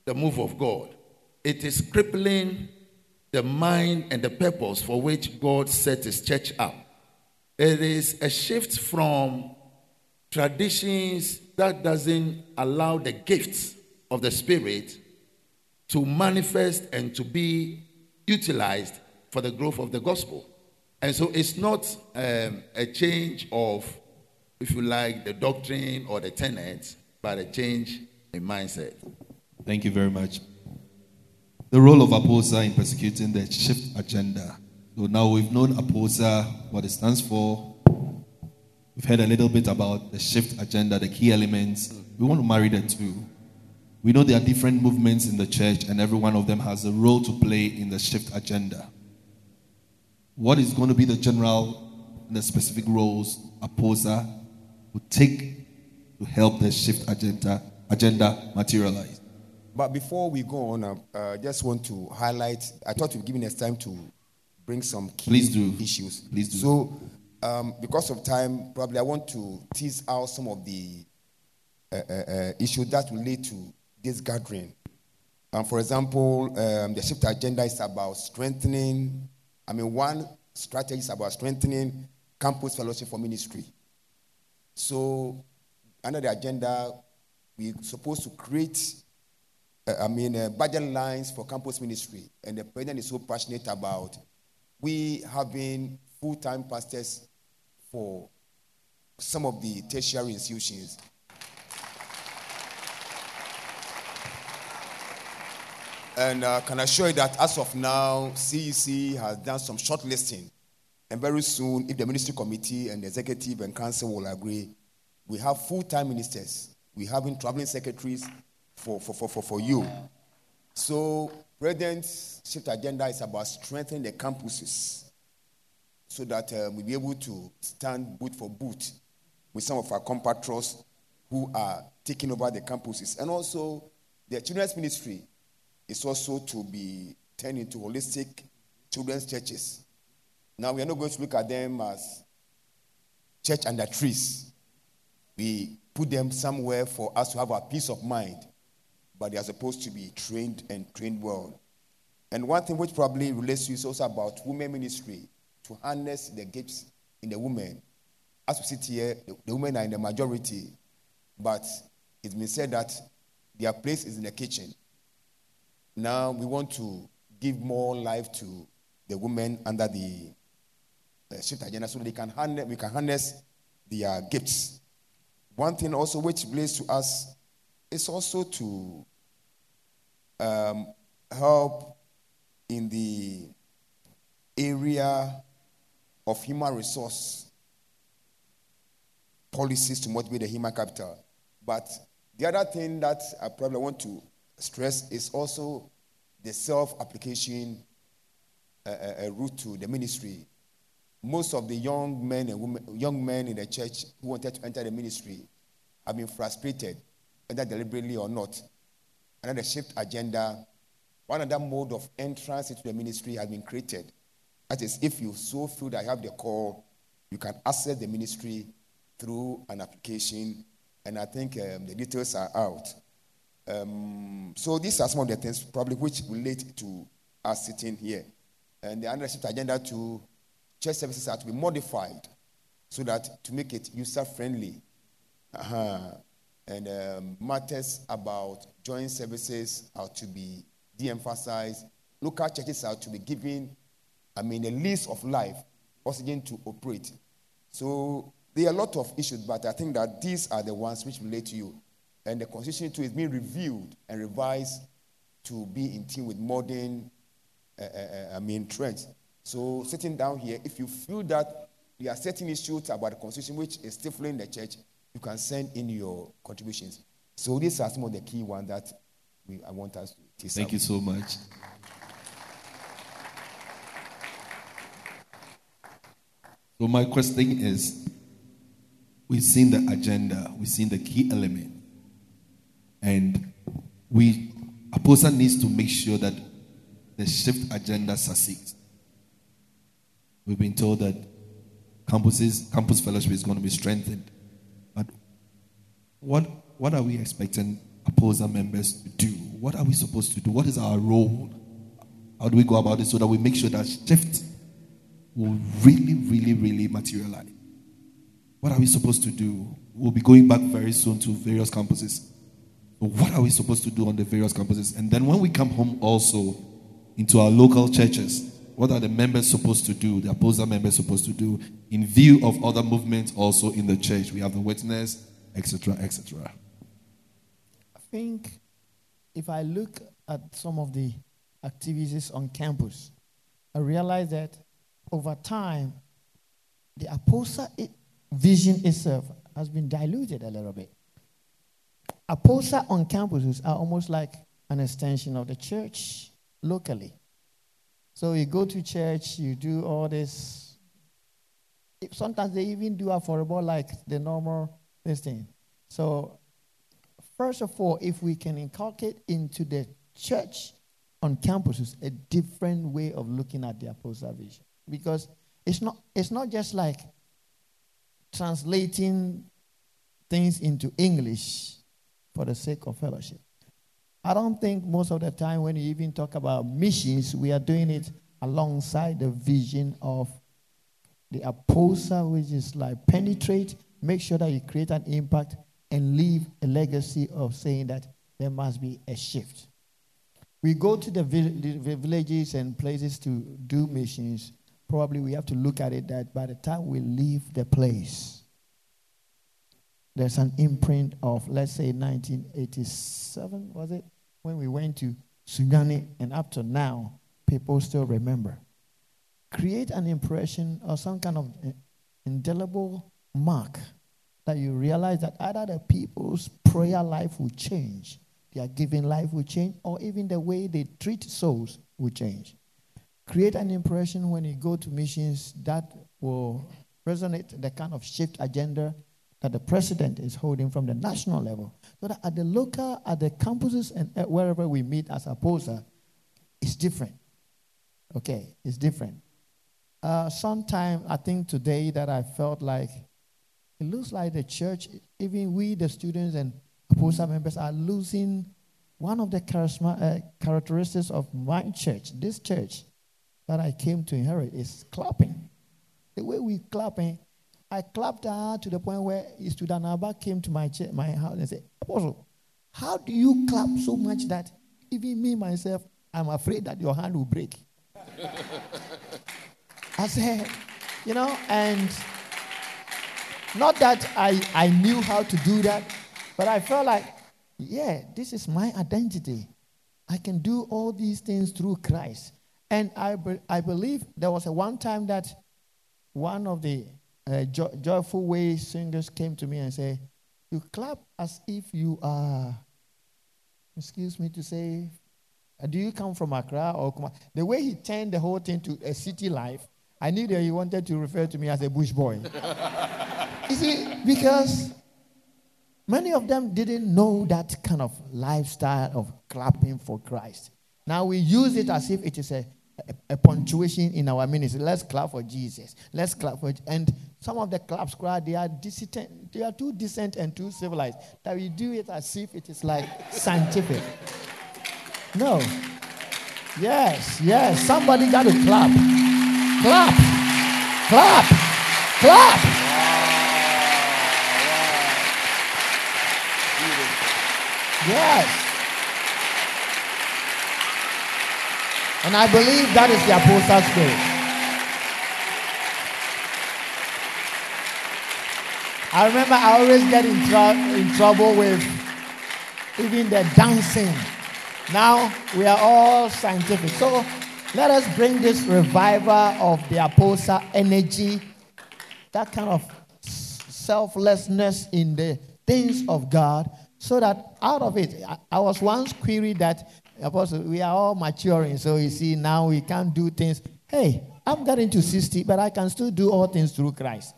the move of God. It is crippling the mind and the purpose for which God set his church up. It is a shift from traditions that doesn't allow the gifts of the Spirit to manifest and to be utilized for the growth of the gospel. And so it's not um, a change of, if you like, the doctrine or the tenets, but a change in mindset. Thank you very much. The role of APOSA in persecuting the shift agenda. So now we've known APOSA, what it stands for. We've heard a little bit about the shift agenda, the key elements. We want to marry the two. We know there are different movements in the church, and every one of them has a role to play in the shift agenda. What is going to be the general and the specific roles APOSA will take to help the shift agenda, agenda materialize? But before we go on, I uh, just want to highlight, I thought we've given us time to bring some key Please do. issues. Please do. So, um, because of time, probably I want to tease out some of the uh, uh, uh, issues that relate to this gathering. Um, for example, um, the shift agenda is about strengthening. I mean, one strategy is about strengthening campus fellowship for ministry. So, under the agenda, we're supposed to create, uh, I mean, uh, budget lines for campus ministry. And the president is so passionate about we having full-time pastors for some of the tertiary institutions. And uh, can I assure you that as of now, C E C has done some shortlisting. And very soon, if the ministry committee and the executive and council will agree, we have full-time ministers. We're having traveling secretaries for, for, for, for, for you. So, President's shift agenda is about strengthening the campuses so that uh, we'll be able to stand boot for boot with some of our compatriots who are taking over the campuses. And also, the children's ministry is also to be turned into holistic children's churches. Now, we are not going to look at them as church under trees. We put them somewhere for us to have our peace of mind, but they are supposed to be trained and trained well. And one thing which probably relates to is also about women ministry, to harness the gifts in the women. As we sit here, the, the women are in the majority, but it's been said that their place is in the kitchen. Now we want to give more life to the women under the uh, shift agenda so they can harness, we can harness their gifts. One thing also which relates to us is also to um, help in the area of human resource policies to motivate the human capital. But the other thing that I probably want to stress is also the self-application uh, uh, route to the ministry. Most of the young men and women, young men in the church who wanted to enter the ministry have been frustrated, whether deliberately or not. Another shift agenda, one other mode of entrance into the ministry has been created. That is, if you so feel that you have the call, you can access the ministry through an application, and I think um, the details are out. Um, so these are some of the things probably which relate to us sitting here. And the under shift agenda to church services are to be modified so that to make it user-friendly. Uh-huh. And um, matters about joint services are to be de-emphasized. Local churches are to be given, I mean, a lease of life, oxygen to operate. So there are a lot of issues, but I think that these are the ones which relate to you. And the Constitution too is being reviewed and revised to be in tune with modern, uh, uh, I mean, trends. So sitting down here, if you feel that there are certain issues about the Constitution which is stifling the church, you can send in your contributions. So these are some of the key ones that we, I want us to take. Thank you so much. So my question is, we've seen the agenda, we've seen the key element. And we, APOSA needs to make sure that the shift agenda succeeds. We've been told that campuses, campus fellowship is going to be strengthened. But what, what are we expecting APOSA members to do? What are we supposed to do? What is our role? How do we go about it so that we make sure that shift will really, really, really materialize? What are we supposed to do? we'll be going back very soon to various campuses. But what are we supposed to do on the various campuses? And then when we come home also into our local churches, what are the members supposed to do, the APOSA members supposed to do, in view of other movements also in the church? We have the witness, et cetera, et cetera. I think if I look at some of the activities on campus, I realize that over time, the APOSA vision itself has been diluted a little bit. APOSA on campuses are almost like an extension of the church locally. So you go to church, you do all this. Sometimes they even do affordable like the normal this thing. So first of all, if we can inculcate into the church on campuses a different way of looking at the APOSA vision, because it's not it's not just like translating things into English for the sake of fellowship. I don't think most of the time when you even talk about missions, we are doing it alongside the vision of the APOSA, which is like penetrate, make sure that you create an impact and leave a legacy of saying that there must be a shift. We go to the villages and places to do missions. Probably we have to look at it that by the time we leave the place, there's an imprint of, let's say, nineteen eighty-seven, was it? When we went to Sunyani, and up to now, people still remember. Create an impression or some kind of indelible mark that you realize that either the people's prayer life will change, their giving life will change, or even the way they treat souls will change. Create an impression when you go to missions that will resonate the kind of shift agenda that the president is holding from the national level. So that at the local, at the campuses, and wherever we meet as APOSA, it's different. Okay, it's different. Uh, Sometimes, I think today that I felt like, it looks like the church, even we, the students and APOSA members, are losing one of the charisma, uh, characteristics of my church, this church, that I came to inherit is clapping. The way we clapping, I clapped hard to the point where Istudanaba came to my chair, my house and said, "Apostle, how do you clap so much that even me, myself, I'm afraid that your hand will break?" I said, you know, and not that I, I knew how to do that, but I felt like, yeah, this is my identity. I can do all these things through Christ. And I, be, I believe there was a one time that one of the uh, jo- Joyful Way singers came to me and said, "You clap as if you are, excuse me to say, do you come from Accra or Kuma?" The way he turned the whole thing to a city life, I knew that he wanted to refer to me as a bush boy. You see, because many of them didn't know that kind of lifestyle of clapping for Christ. Now we use it as if it is a A, a punctuation in our ministry. Let's clap for Jesus. Let's clap for. And some of the claps, they are dissident, they are too decent and too civilized that we do it as if it is like scientific. No. Yes, yes. Somebody got to clap. Clap. Clap. Clap. Yes. And I believe that is the Apostle spirit. I remember I always get in, tr- in trouble with even the dancing. Now we are all scientific. So let us bring this revival of the Apostle energy, that kind of selflessness in the things of God, so that out of it, I, I was once queried that, "Apostle, we are all maturing, so you see, now we can't do things." Hey, I'm getting to sixty, but I can still do all things through Christ.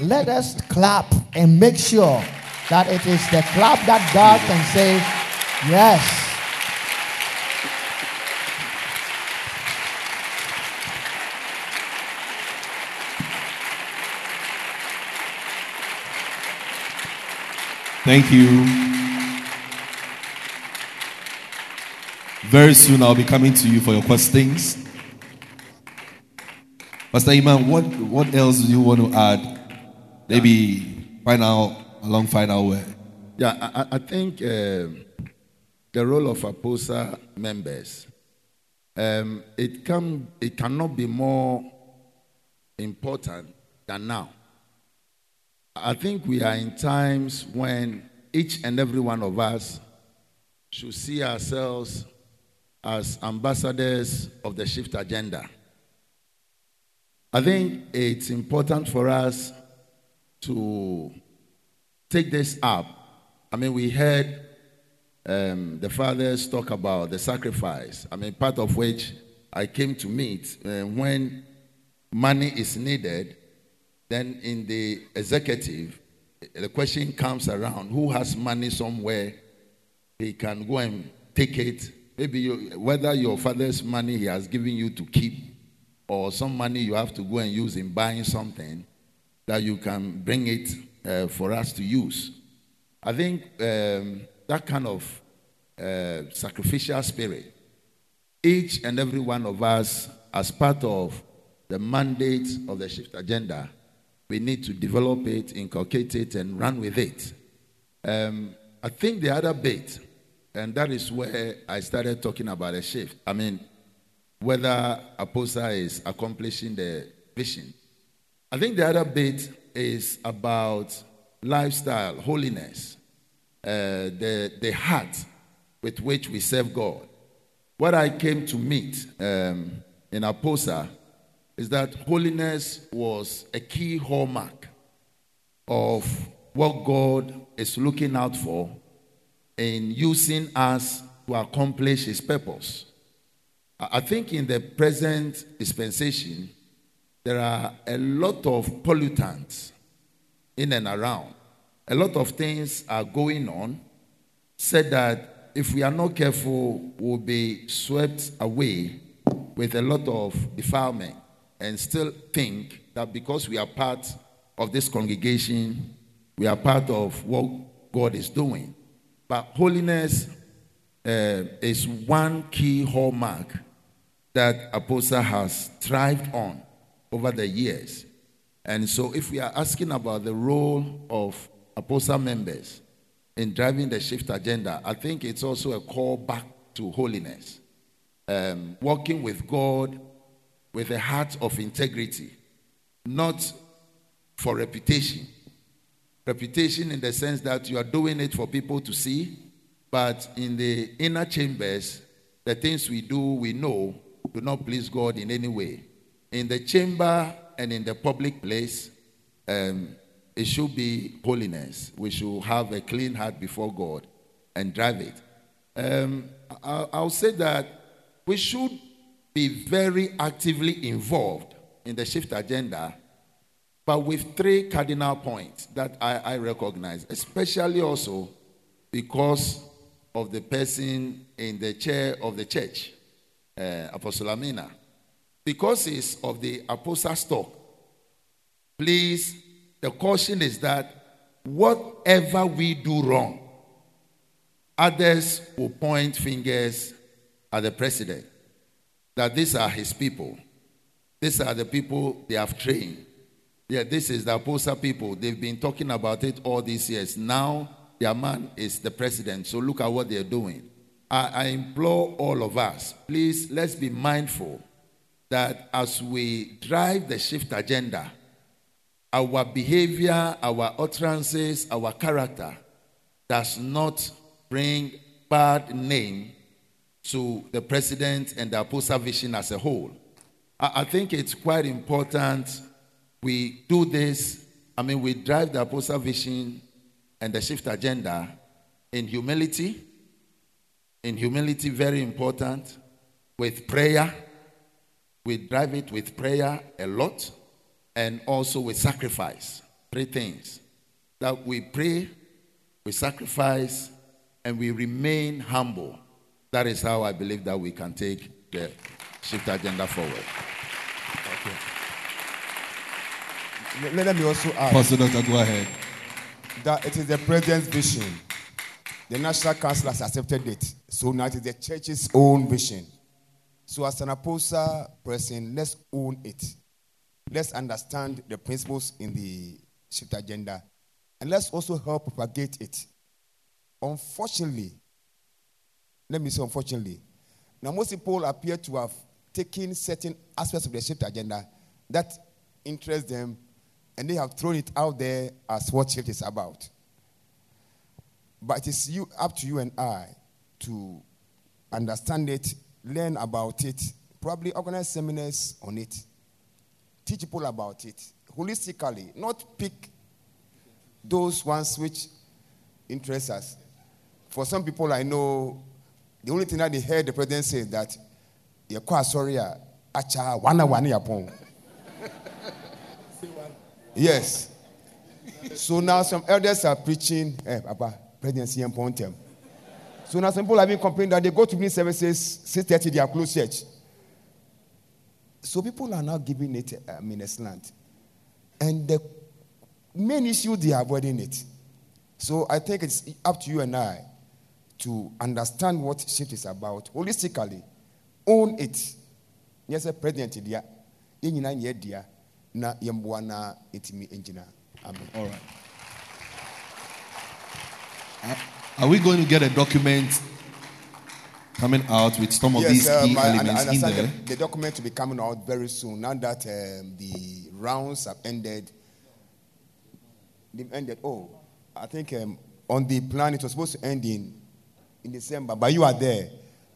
Let us clap and make sure that it is the clap that God can say, yes. Thank you. Very soon I'll be coming to you for your questions. Pastor Iman, what, what else do you want to add? Maybe find out along final word. Yeah, I, I think uh, the role of APOSA members, um, it can, it cannot be more important than now. I think we are in times when each and every one of us should see ourselves as ambassadors of the shift agenda. I think it's important for us to take this up. I mean, we heard um, the fathers talk about the sacrifice, I mean, part of which I came to meet uh, when money is needed. Then in the executive, the question comes around, who has money somewhere he can go and take it? Maybe you, whether your father's money he has given you to keep, or some money you have to go and use in buying something that you can bring it uh, for us to use. I think um, that kind of uh, sacrificial spirit, each and every one of us, as part of the mandate of the shift agenda, we need to develop it, inculcate it, and run with it. Um, I think the other bit, and that is where I started talking about a shift. I mean, whether APOSA is accomplishing the vision. I think the other bit is about lifestyle, holiness, uh, the, the heart with which we serve God. What I came to meet um, in APOSA is that holiness was a key hallmark of what God is looking out for in using us to accomplish His purpose. I think in the present dispensation, there are a lot of pollutants in and around. A lot of things are going on, said that if we are not careful, we'll be swept away with a lot of defilement, and still think that because we are part of this congregation, we are part of what God is doing. But holiness uh, is one key hallmark that APOSA has thrived on over the years. And so if we are asking about the role of APOSA members in driving the shift agenda, I think it's also a call back to holiness. Um, working with God with a heart of integrity, not for reputation. Reputation in the sense that you are doing it for people to see, but in the inner chambers, the things we do, we know, do not please God in any way. In the chamber and in the public place, um, it should be holiness. We should have a clean heart before God and drive it. Um, I, I'll say that we should be very actively involved in the shift agenda, but with three cardinal points that I, I recognize, especially also because of the person in the chair of the church, uh, Apostle Amina. Because it's of the APOSA stock, please, the caution is that whatever we do wrong, others will point fingers at the president. That these are his people. These are the people they have trained. Yeah, this is the APOSA people. They've been talking about it all these years. Now, their man is the president. So look at what they're doing. I, I implore all of us, please, let's be mindful that as we drive the shift agenda, our behavior, our utterances, our character does not bring bad name to the president and the APOSA vision as a whole. I, I think it's quite important we do this. I mean, we drive the APOSA vision and the shift agenda in humility. In humility, very important. With prayer. We drive it with prayer a lot. And also with sacrifice. Three things. That we pray, we sacrifice, and we remain humble. That is how I believe that we can take the shift agenda forward. Okay. Let, let me also add. Pastor Doctor, go ahead. That it is the president's vision. The National Council has accepted it. So now it is the church's own vision. So as an APOSA person, let's own it. Let's understand the principles in the shift agenda And let's also help propagate it. Unfortunately, let me say unfortunately, now most people appear to have taken certain aspects of the shift agenda that interest them, and they have thrown it out there as what shift is about. But it is you, up to you and I to understand it, learn about it, probably organize seminars on it, teach people about it, holistically, not pick those ones which interest us. For some people I know, the only thing that they heard the president say is that you are sorry, acha wana wana yapon. Yes. So now some elders are preaching, eh, Papa, presidency and pontem. So now some people have been complaining that they go to meeting services, six thirty, they are closed church. So people are now giving it a um, slant. And the main issue, they are avoiding it. So I think it's up to you and I to understand what shift is about holistically. Own it. Yes, a president, dear. Na yembuana itimi engineer. Amen. All right. Are, are we going to get a document coming out with some of yes, these uh, key my, elements in there? The, the document will be coming out very soon. Now that um, the rounds have ended, they've ended. Oh, I think um, on the plan it was supposed to end in in December, but you are there.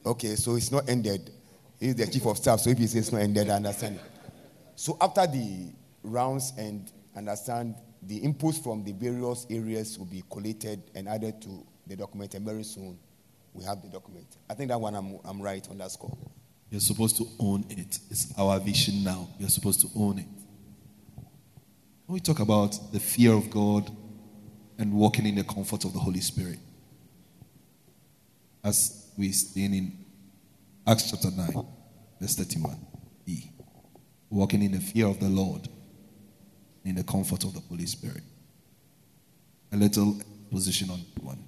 Okay, so it's not ended. He's the chief of staff, so if he says it's not ended, I understand it. So after the rounds and understand the inputs from the various areas will be collated and added to the document, and very soon we have the document. I think that one I'm, I'm right on that score. You're supposed to own it. It's our vision now. You're supposed to own it. When we talk about the fear of God and walking in the comfort of the Holy Spirit, as we stand in Acts chapter nine, verse thirty-one b. Walking in the fear of the Lord, in the comfort of the Holy Spirit. A little position on one.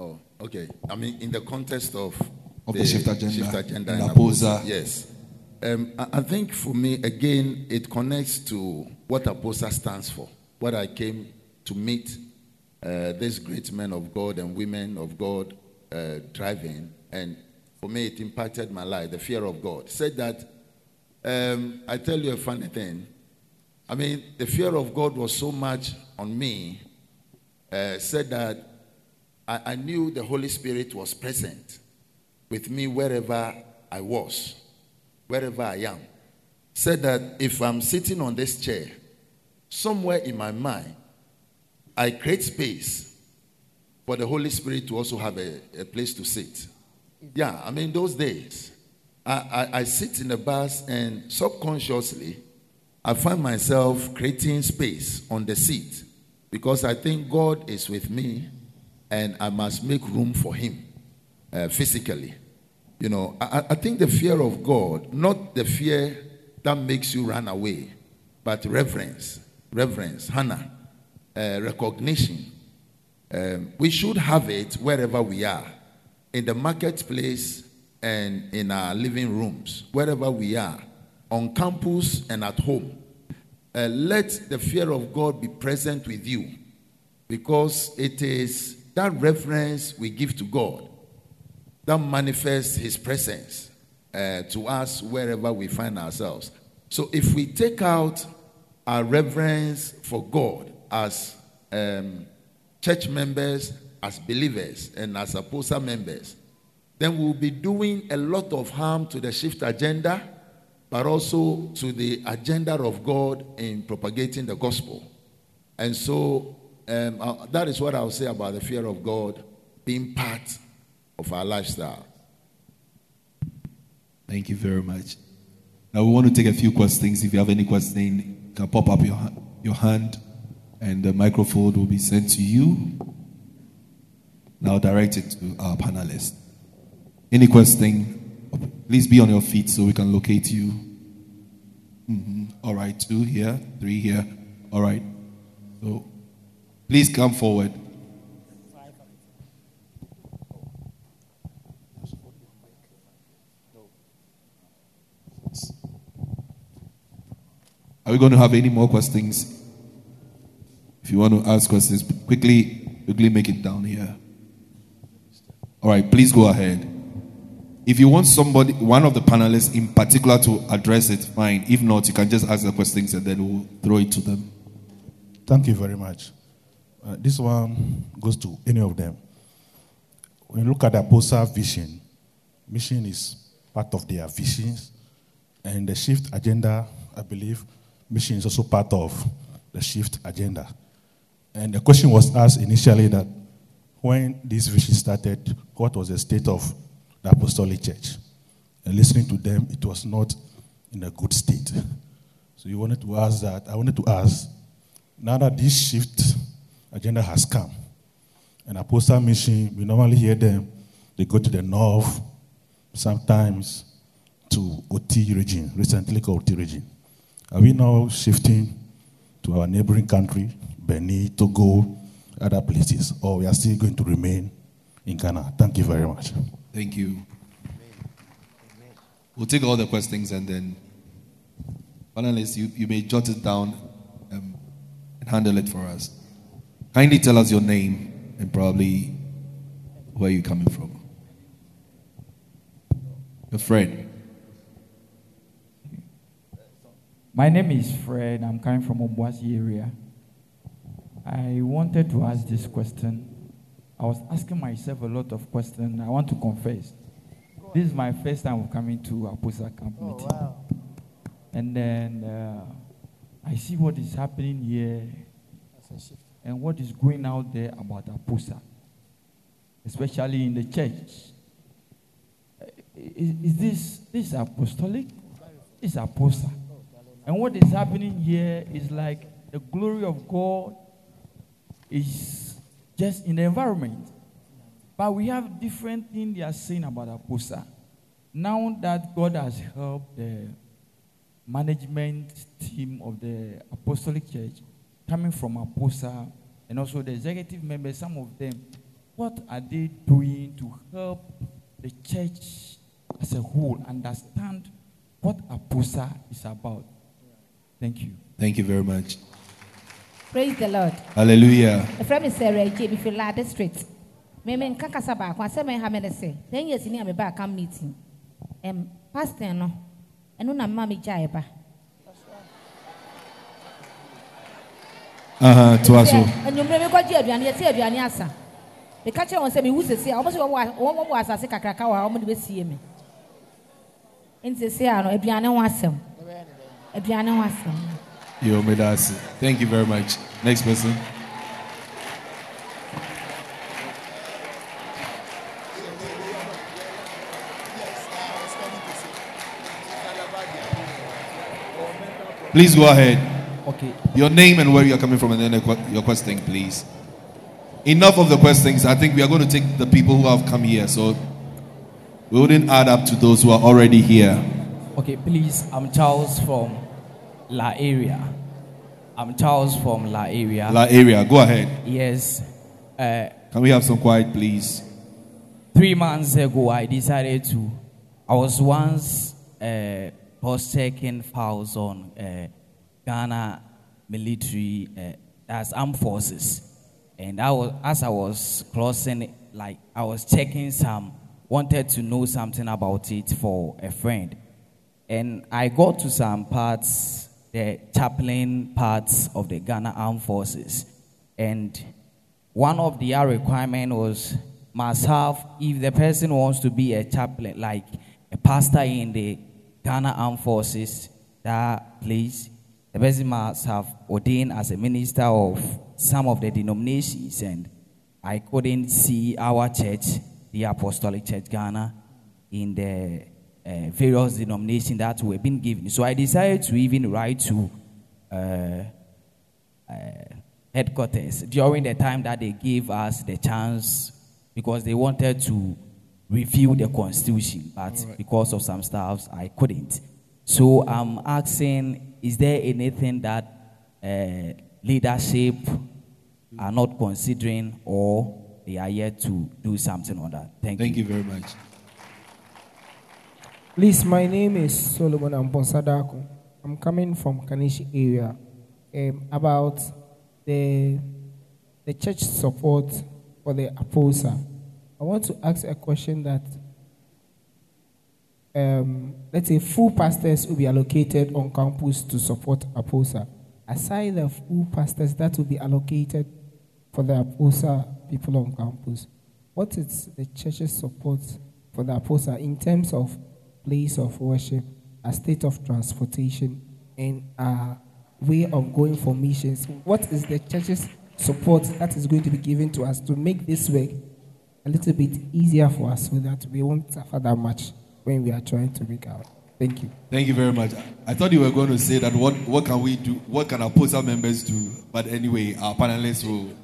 Oh, okay. I mean, in the context of, of the, the shift agenda, shift agenda and APOSA. Yes. Um, I, I think for me, again, it connects to what APOSA stands for. What I came to meet uh, these great men of God and women of God uh, driving, and for me, it impacted my life, the fear of God. Said that Um, I tell you a funny thing. I mean, the fear of God was so much on me, uh, said that I, I knew the Holy Spirit was present with me wherever I was, wherever I am. Said that if I'm sitting on this chair, somewhere in my mind, I create space for the Holy Spirit to also have a, a place to sit. Yeah, I mean, those days, I, I, I sit in the bus and subconsciously I find myself creating space on the seat because I think God is with me and I must make room for him uh, physically. You know, I, I think the fear of God, not the fear that makes you run away, but reverence, reverence, Hannah, uh, recognition. Um, we should have it wherever we are, in the marketplace, and in our living rooms, wherever we are, on campus and at home. Uh, let the fear of God be present with you, because it is that reverence we give to God that manifests his presence uh, to us wherever we find ourselves. So if we take out our reverence for God as um, church members, as believers, and as APOSA members, then we'll be doing a lot of harm to the shift agenda, but also to the agenda of God in propagating the gospel. And so um, uh, that is what I'll say about the fear of God being part of our lifestyle. Thank you very much. Now we want to take a few questions. If you have any questions, you can pop up your, your hand and the microphone will be sent to you. Now direct it to our panelists. Any question, please be on your feet so we can locate you. Mm-hmm. All right, two here, three here. All right. So please come forward. Are we going to have any more questions? If you want to ask questions, quickly, quickly make it down here. All right, please go ahead. If you want somebody, one of the panelists in particular to address it, fine. If not, you can just ask the questions and then we'll throw it to them. Thank you very much. Uh, this one goes to any of them. When you look at the APOSA vision, mission is part of their visions, and the shift agenda, I believe, mission is also part of the shift agenda. And the question was asked initially that when this vision started, what was the state of the Apostolic Church? And listening to them, it was not in a good state. So you wanted to ask that. I wanted to ask, now that this shift agenda has come, and Apostle mission, we normally hear them, they go to the north, sometimes to O T region, recently called O T region. Are we now shifting to our neighboring country, Benin, Togo, other places, or we are still going to remain in Ghana? Thank you very much. Thank you. Amen. Amen. We'll take all the questions and then, panelists, you, you may jot it down um, and handle it for us. Kindly tell us your name and probably where you're coming from. Your Fred. My name is Fred. I'm coming from Obuasi area. I wanted to ask this question. I was asking myself a lot of questions. I want to confess. This is my first time of coming to APOSA camp meeting. Oh, wow. And then uh, I see what is happening here and what is going out there about APOSA, especially in the church. Is, is this, this apostolic? It's APOSA. And what is happening here is like the glory of God is just in the environment. But we have different things they are saying about APOSA. Now that God has helped the management team of the Apostolic Church, coming from APOSA, and also the executive members, some of them, what are they doing to help the church as a whole understand what APOSA is about? Thank you. Thank you very much. Praise the Lord. Hallelujah. A friend is Sarah J. If you like the street, Mamma Kakasaba, when seven Hammer say, then yes, near me back, I'm meeting. And Pastor, no, and no, Mammy Jaiba. Uh huh, to us. And you remember what you have done, yes, you have done, yes. The catcher was saying, who's the sea? Almost one was a sick cacao, how many will see me? In the sea, I know, if you know, was him. If you know, was him. Thank you very much. Next person. Please go ahead. Okay. Your name and where you are coming from, and then your question, please. Enough of the questions. I think we are going to take the people who have come here, so we wouldn't add up to those who are already here. Okay, please. I'm Charles from La area. I'm Charles from La area. La area. Go ahead. Yes. Uh, Can we have some quiet, please? Three months ago, I decided to. I was once uh, posting files on uh, Ghana military uh, as armed forces, and I was as I was crossing, like I was checking some, wanted to know something about it for a friend, and I got to some parts. The chaplain parts of the Ghana Armed Forces. And one of their requirements was must have, if the person wants to be a chaplain, like a pastor in the Ghana Armed Forces, that place, the person must have ordained as a minister of some of the denominations. And I couldn't see our church, the Apostolic Church Ghana, in the Uh, various denominations that were being given. So I decided to even write to uh, uh, headquarters during the time that they gave us the chance because they wanted to review the constitution, but right. Because of some stuff, I couldn't. So I'm asking, is there anything that uh, leadership are not considering or they are yet to do something on that? Thank, Thank you. Thank you very much. Please, my name is Solomon Amponsadako. I'm coming from Kanishi area. Um, about the, the church support for the APOSA, I want to ask a question that, um, let's say full pastors will be allocated on campus to support APOSA. Aside the full pastors that will be allocated for the APOSA people on campus, what is the church's support for the APOSA in terms of place of worship, a state of transportation, and a way of going for missions? What is the church's support that is going to be given to us to make this work a little bit easier for us so that we won't suffer that much when we are trying to make out? Thank you. Thank you very much. I thought you were going to say that what, what can we do, what can APOSA members do? But anyway, our panelists will.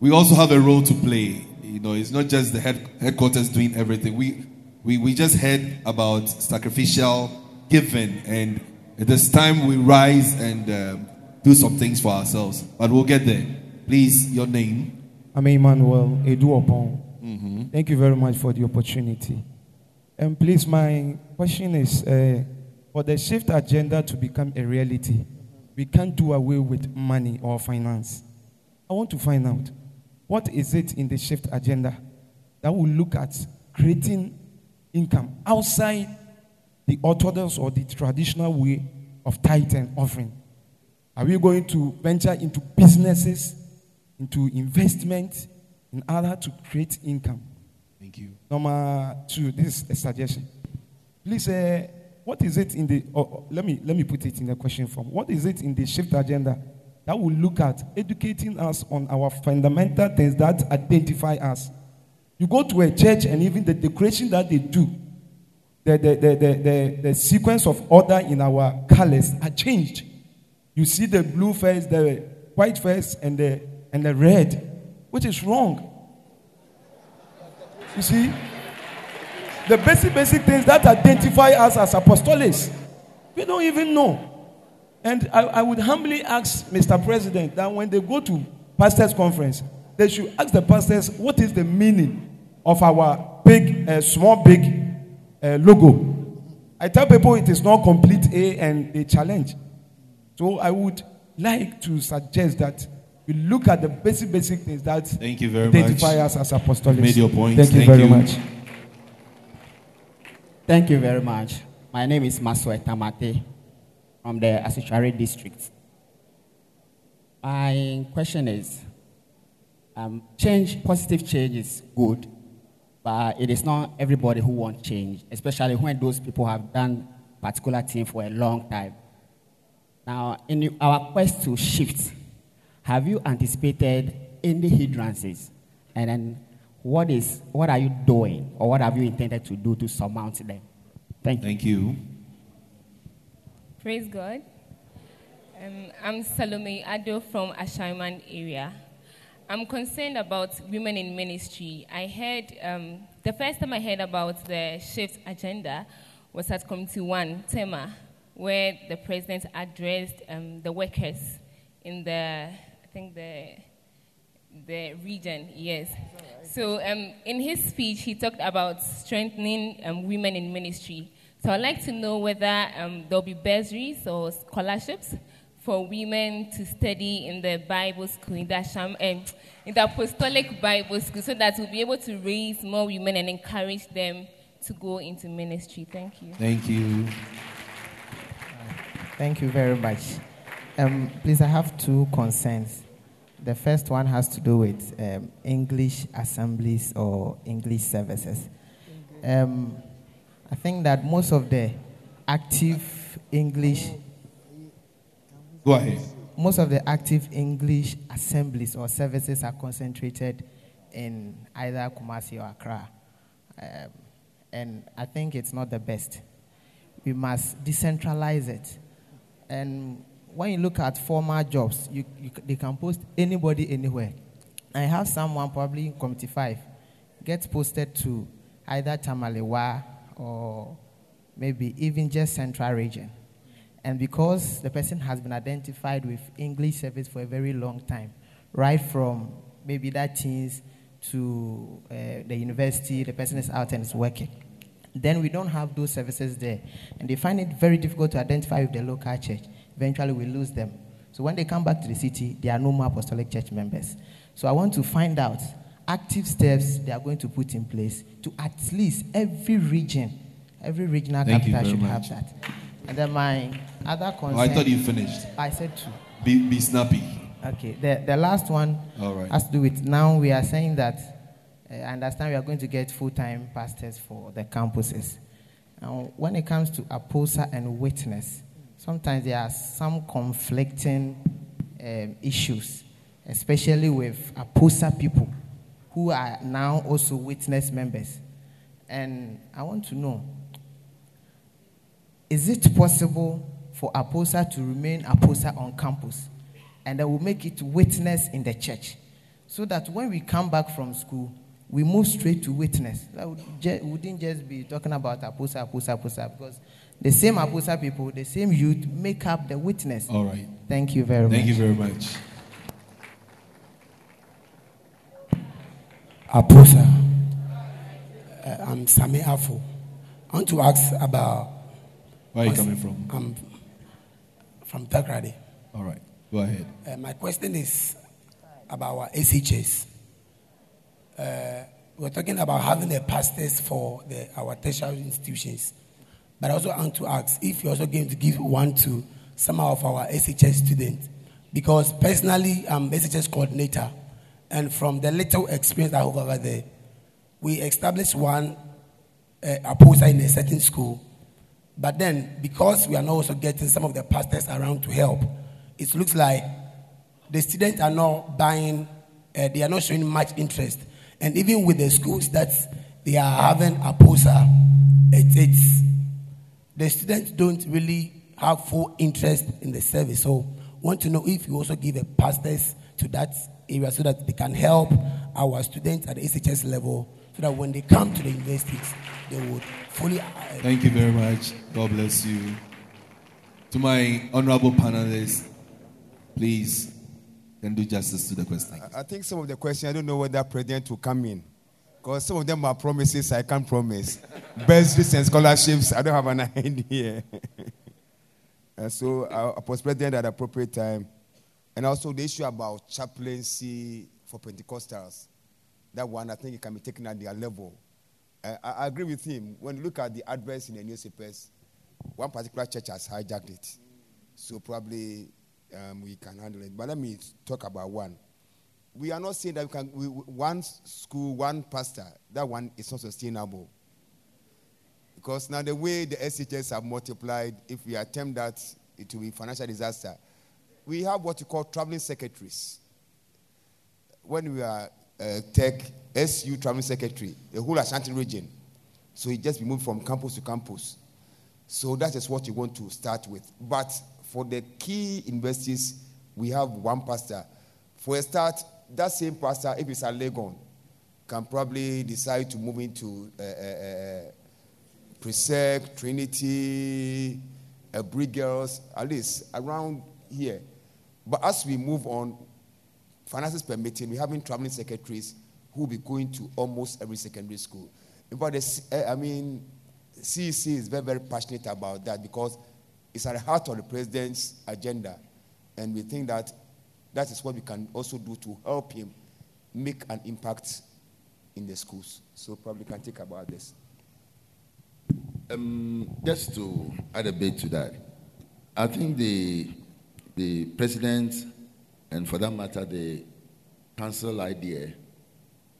We also have a role to play. You know, it's not just the head, headquarters doing everything. We, we, we just heard about sacrificial giving, and at this time we rise and uh, do some things for ourselves. But we'll get there. Please, your name. I'm Emmanuel Edwards. Mm-hmm. Thank you very much for the opportunity. And please, my question is, uh, for the shift agenda to become a reality, we can't do away with money or finance. I want to find out, what is it in the shift agenda that will look at creating income outside the orthodox or the traditional way of tithe and offering? Are we going to venture into businesses, into investment, in order to create income? Thank you. Number two, this is a suggestion. Please, uh, what is it in the? Oh, let me let me put it in the question form. What is it in the shift agenda that will look at educating us on our fundamental things that identify us? You go to a church and even the decoration that they do, the, the, the, the, the, the sequence of order in our colors are changed. You see the blue first, the white first, and the, and the red, which is wrong. You see? The basic, basic things that identify us as apostolics, we don't even know. And I, I would humbly ask Mister President that when they go to pastors' conference, they should ask the pastors, what is the meaning of our big, uh, small, big uh, logo? I tell people it is not complete A and a challenge. So I would like to suggest that we look at the basic, basic things that Thank you very identify much. us as apostolics. Made your point. Thank, Thank you very you. much. Thank you very much. My name is Maswe Tamate, from the Asutware district. My question is, um, change, positive change is good, but it is not everybody who wants change, especially when those people have done a particular thing for a long time. Now, in our quest to shift, have you anticipated any hindrances? And then what is, what are you doing, or what have you intended to do to surmount them? Thank you. Thank you. Praise God. Um, I'm Salome Ado from Ashaiman area. I'm concerned about women in ministry. I heard, um, the first time I heard about the shift agenda was at Committee one, Tema, where the president addressed um, the workers in the, I think the, the region, yes. So um, in his speech, he talked about strengthening um, women in ministry. So I'd like to know whether um, there'll be bursaries or scholarships for women to study in the Bible school, in the, Asham, um, in the Apostolic Bible School, so that we'll be able to raise more women and encourage them to go into ministry. Thank you. Thank you. Thank you very much. Um, please, I have two concerns. The first one has to do with um, English assemblies or English services. Um, I think that most of the active English... Go ahead. Most of the active English assemblies or services are concentrated in either Kumasi or Accra. Um, and I think it's not the best. We must decentralize it. And when you look at formal jobs, you, you, they can post anybody anywhere. I have someone probably in Committee five gets posted to either Tamalewa or maybe even just Central Region. And because the person has been identified with English service for a very long time, right from maybe that teens to uh, the university, the person is out and is working. Then we don't have those services there. And they find it very difficult to identify with the local church. Eventually we lose them. So when they come back to the city, there are no more Apostolic Church members. So I want to find out active steps they are going to put in place to at least every region, every regional Thank capital should much. have that. And then my other concern... Oh, I thought you finished. I said two. Be, be snappy. Okay. The, the last one All right. has to do with now we are saying that I understand we are going to get full-time pastors for the campuses. Now, when it comes to APOSA and Witness, sometimes there are some conflicting um, issues, especially with APOSA people who are now also Witness members. And I want to know, is it possible for APOSA to remain APOSA on campus and that will make it Witness in the church so that when we come back from school, we move straight to Witness? That would ju- wouldn't just be talking about APOSA, APOSA, APOSA, because the same APOSA people, the same youth, make up the Witness. All right. Thank you very Thank much. Thank you very much. APOSA, uh, I'm Sami Afo. I want to ask about... Where are you coming from? I'm from Takoradi. All right. Go ahead. Uh, my question is about our A C H S. Uh, we're talking about having the pastors for the, our tertiary institutions. But I also want to ask if you're also going to give one to some of our S H S students. Because personally, I'm S H S coordinator. And from the little experience I have over there, we established one uh, APOSA in a certain school. But then, because we are not also getting some of the pastors around to help, it looks like the students are not buying, uh, they are not showing much interest. And even with the schools that they are having APOSA, it, it's, the students don't really have full interest in the service. So want to know if you also give a pastors to that area so that they can help our students at the S H S level so that when they come to the universities, they would fully... Uh, Thank you very much. God bless you. To my honorable panelists, please... Can do justice to the question. I think some of the questions, I don't know whether president will come in. Because some of them are promises I can't promise. Bursaries and scholarships, I don't have an idea. And so I was president at the appropriate time. And also the issue about chaplaincy for Pentecostals. That one, I think it can be taken at their level. I, I agree with him. When you look at the adverts in the newspapers, one particular church has hijacked it. So probably... Um, we can handle it. But let me talk about one. We are not saying that we can, we, one school, one pastor, that one is not sustainable. Because now the way the S H S have multiplied, if we attempt that, it will be a financial disaster. We have what you call traveling secretaries. When we are uh, tech, S U traveling secretary, the whole Ashanti region. So it just be moved from campus to campus. So that is what you want to start with. But for the key universities, we have one pastor. For a start, that same pastor, if it's at Legon, can probably decide to move into uh, uh, Precept, Trinity, uh, Brick Girls, at least around here. But as we move on, finances permitting, we're having traveling secretaries who will be going to almost every secondary school. In fact, the, uh, I mean, C E C is very, very passionate about that because it's at the heart of the president's agenda, and we think that that is what we can also do to help him make an impact in the schools. So probably can think about this. Um, just to add a bit to that, I think the the president, and for that matter, the council idea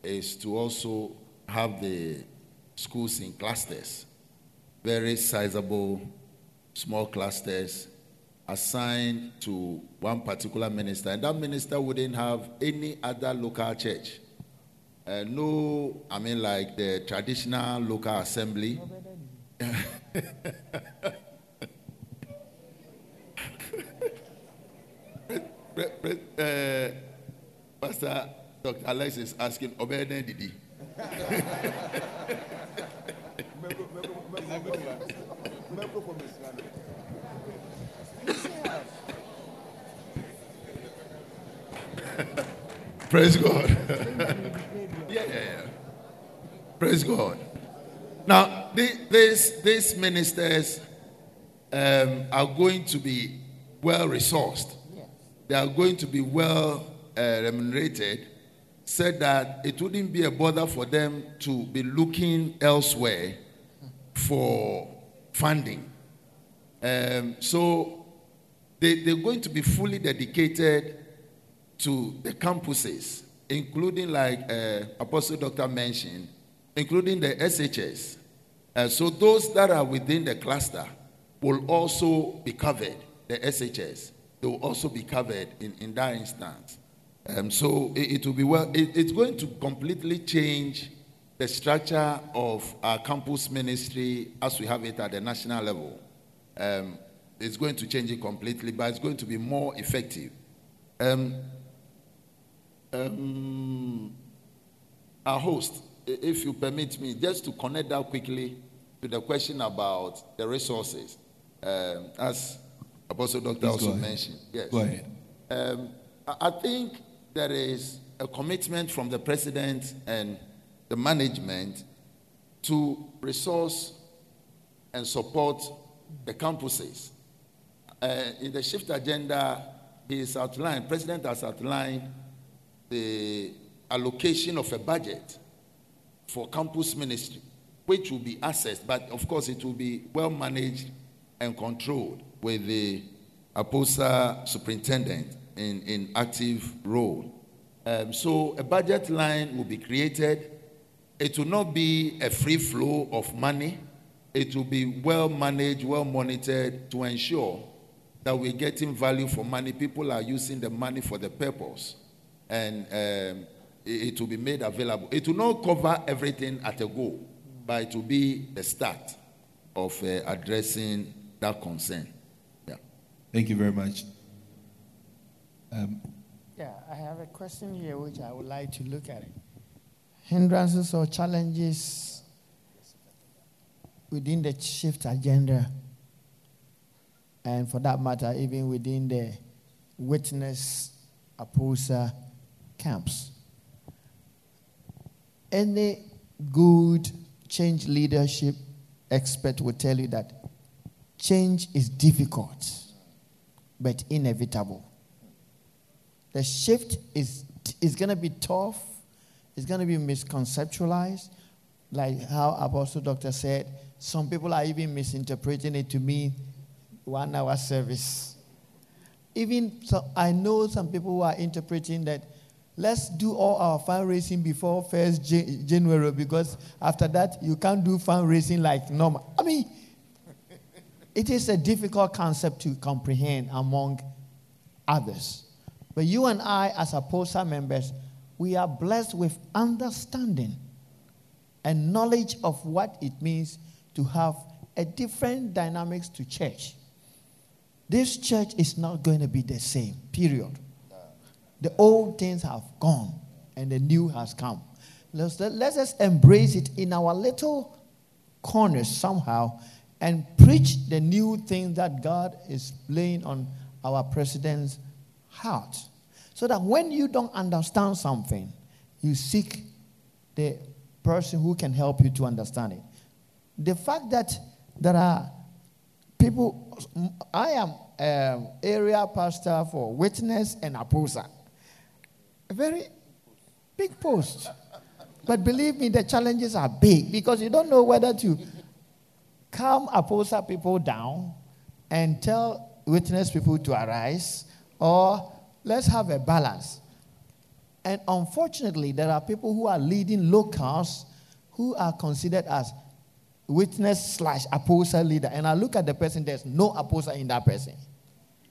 is to also have the schools in clusters, very sizable small clusters assigned to one particular minister. And that minister wouldn't have any other local church. Uh, no, I mean like the traditional local assembly. uh, Pastor Doctor Alex is asking, Obeden Didi. Praise God. yeah, yeah, yeah. Praise God. Now, these these ministers um, are going to be well resourced. Yes. they are going to be well uh, remunerated, said that it wouldn't be a bother for them to be looking elsewhere for funding. Um, so they, they're going to be fully dedicated to the campuses, including, like uh, Apostle Doctor mentioned, including the S H S. Uh, so those that are within the cluster will also be covered, the S H S. They will also be covered in, in that instance. Um, so it, it will be well, it, it's going to completely change the structure of our campus ministry as we have it at the national level. Um, it's going to change it completely, but it's going to be more effective. Um, um, our host, if you permit me, just to connect that quickly to the question about the resources, um, as Apostle Doctor Please also mentioned. Yes. Go ahead. Um, I think there is a commitment from the president and the management to resource and support the campuses. Uh, in the shift agenda, he has outlined, president has outlined the allocation of a budget for campus ministry, which will be assessed, but of course it will be well managed and controlled with the APOSA superintendent in, in active role. Um, so a budget line will be created. It will not be a free flow of money. It will be well managed, well monitored to ensure that we're getting value for money. People are using the money for the purpose, and um, it, it will be made available. It will not cover everything at a go, but it will be the start of uh, addressing that concern. Yeah. Thank you very much. Um, yeah, I have a question here which I would like to look at it. Hindrances or challenges within the shift agenda, and for that matter, even within the Witness APOSA camps. Any good change leadership expert will tell you that change is difficult, but inevitable. The shift is, is going to be tough. It's going to be misconceptualized. Like how Apostle Doctor said, some people are even misinterpreting it to mean one hour service. Even so, I know some people who are interpreting that let's do all our fundraising before first January, because after that you can't do fundraising like normal. I mean, it is a difficult concept to comprehend among others. But you and I, as APOSA members, we are blessed with understanding and knowledge of what it means to have a different dynamics to church. This church is not going to be the same, period. The old things have gone and the new has come. Let's, let's just embrace it in our little corners somehow and preach the new thing that God is laying on our president's heart. So that when you don't understand something, you seek the person who can help you to understand it. The fact that there are people, I am um, area pastor for Witness and APOSA. A very big post. But believe me, the challenges are big, because you don't know whether to calm APOSA people down and tell Witness people to arise, or let's have a balance. And unfortunately, there are people who are leading locals who are considered as Witness slash APOSA leader. And I look at the person, there's no APOSA in that person.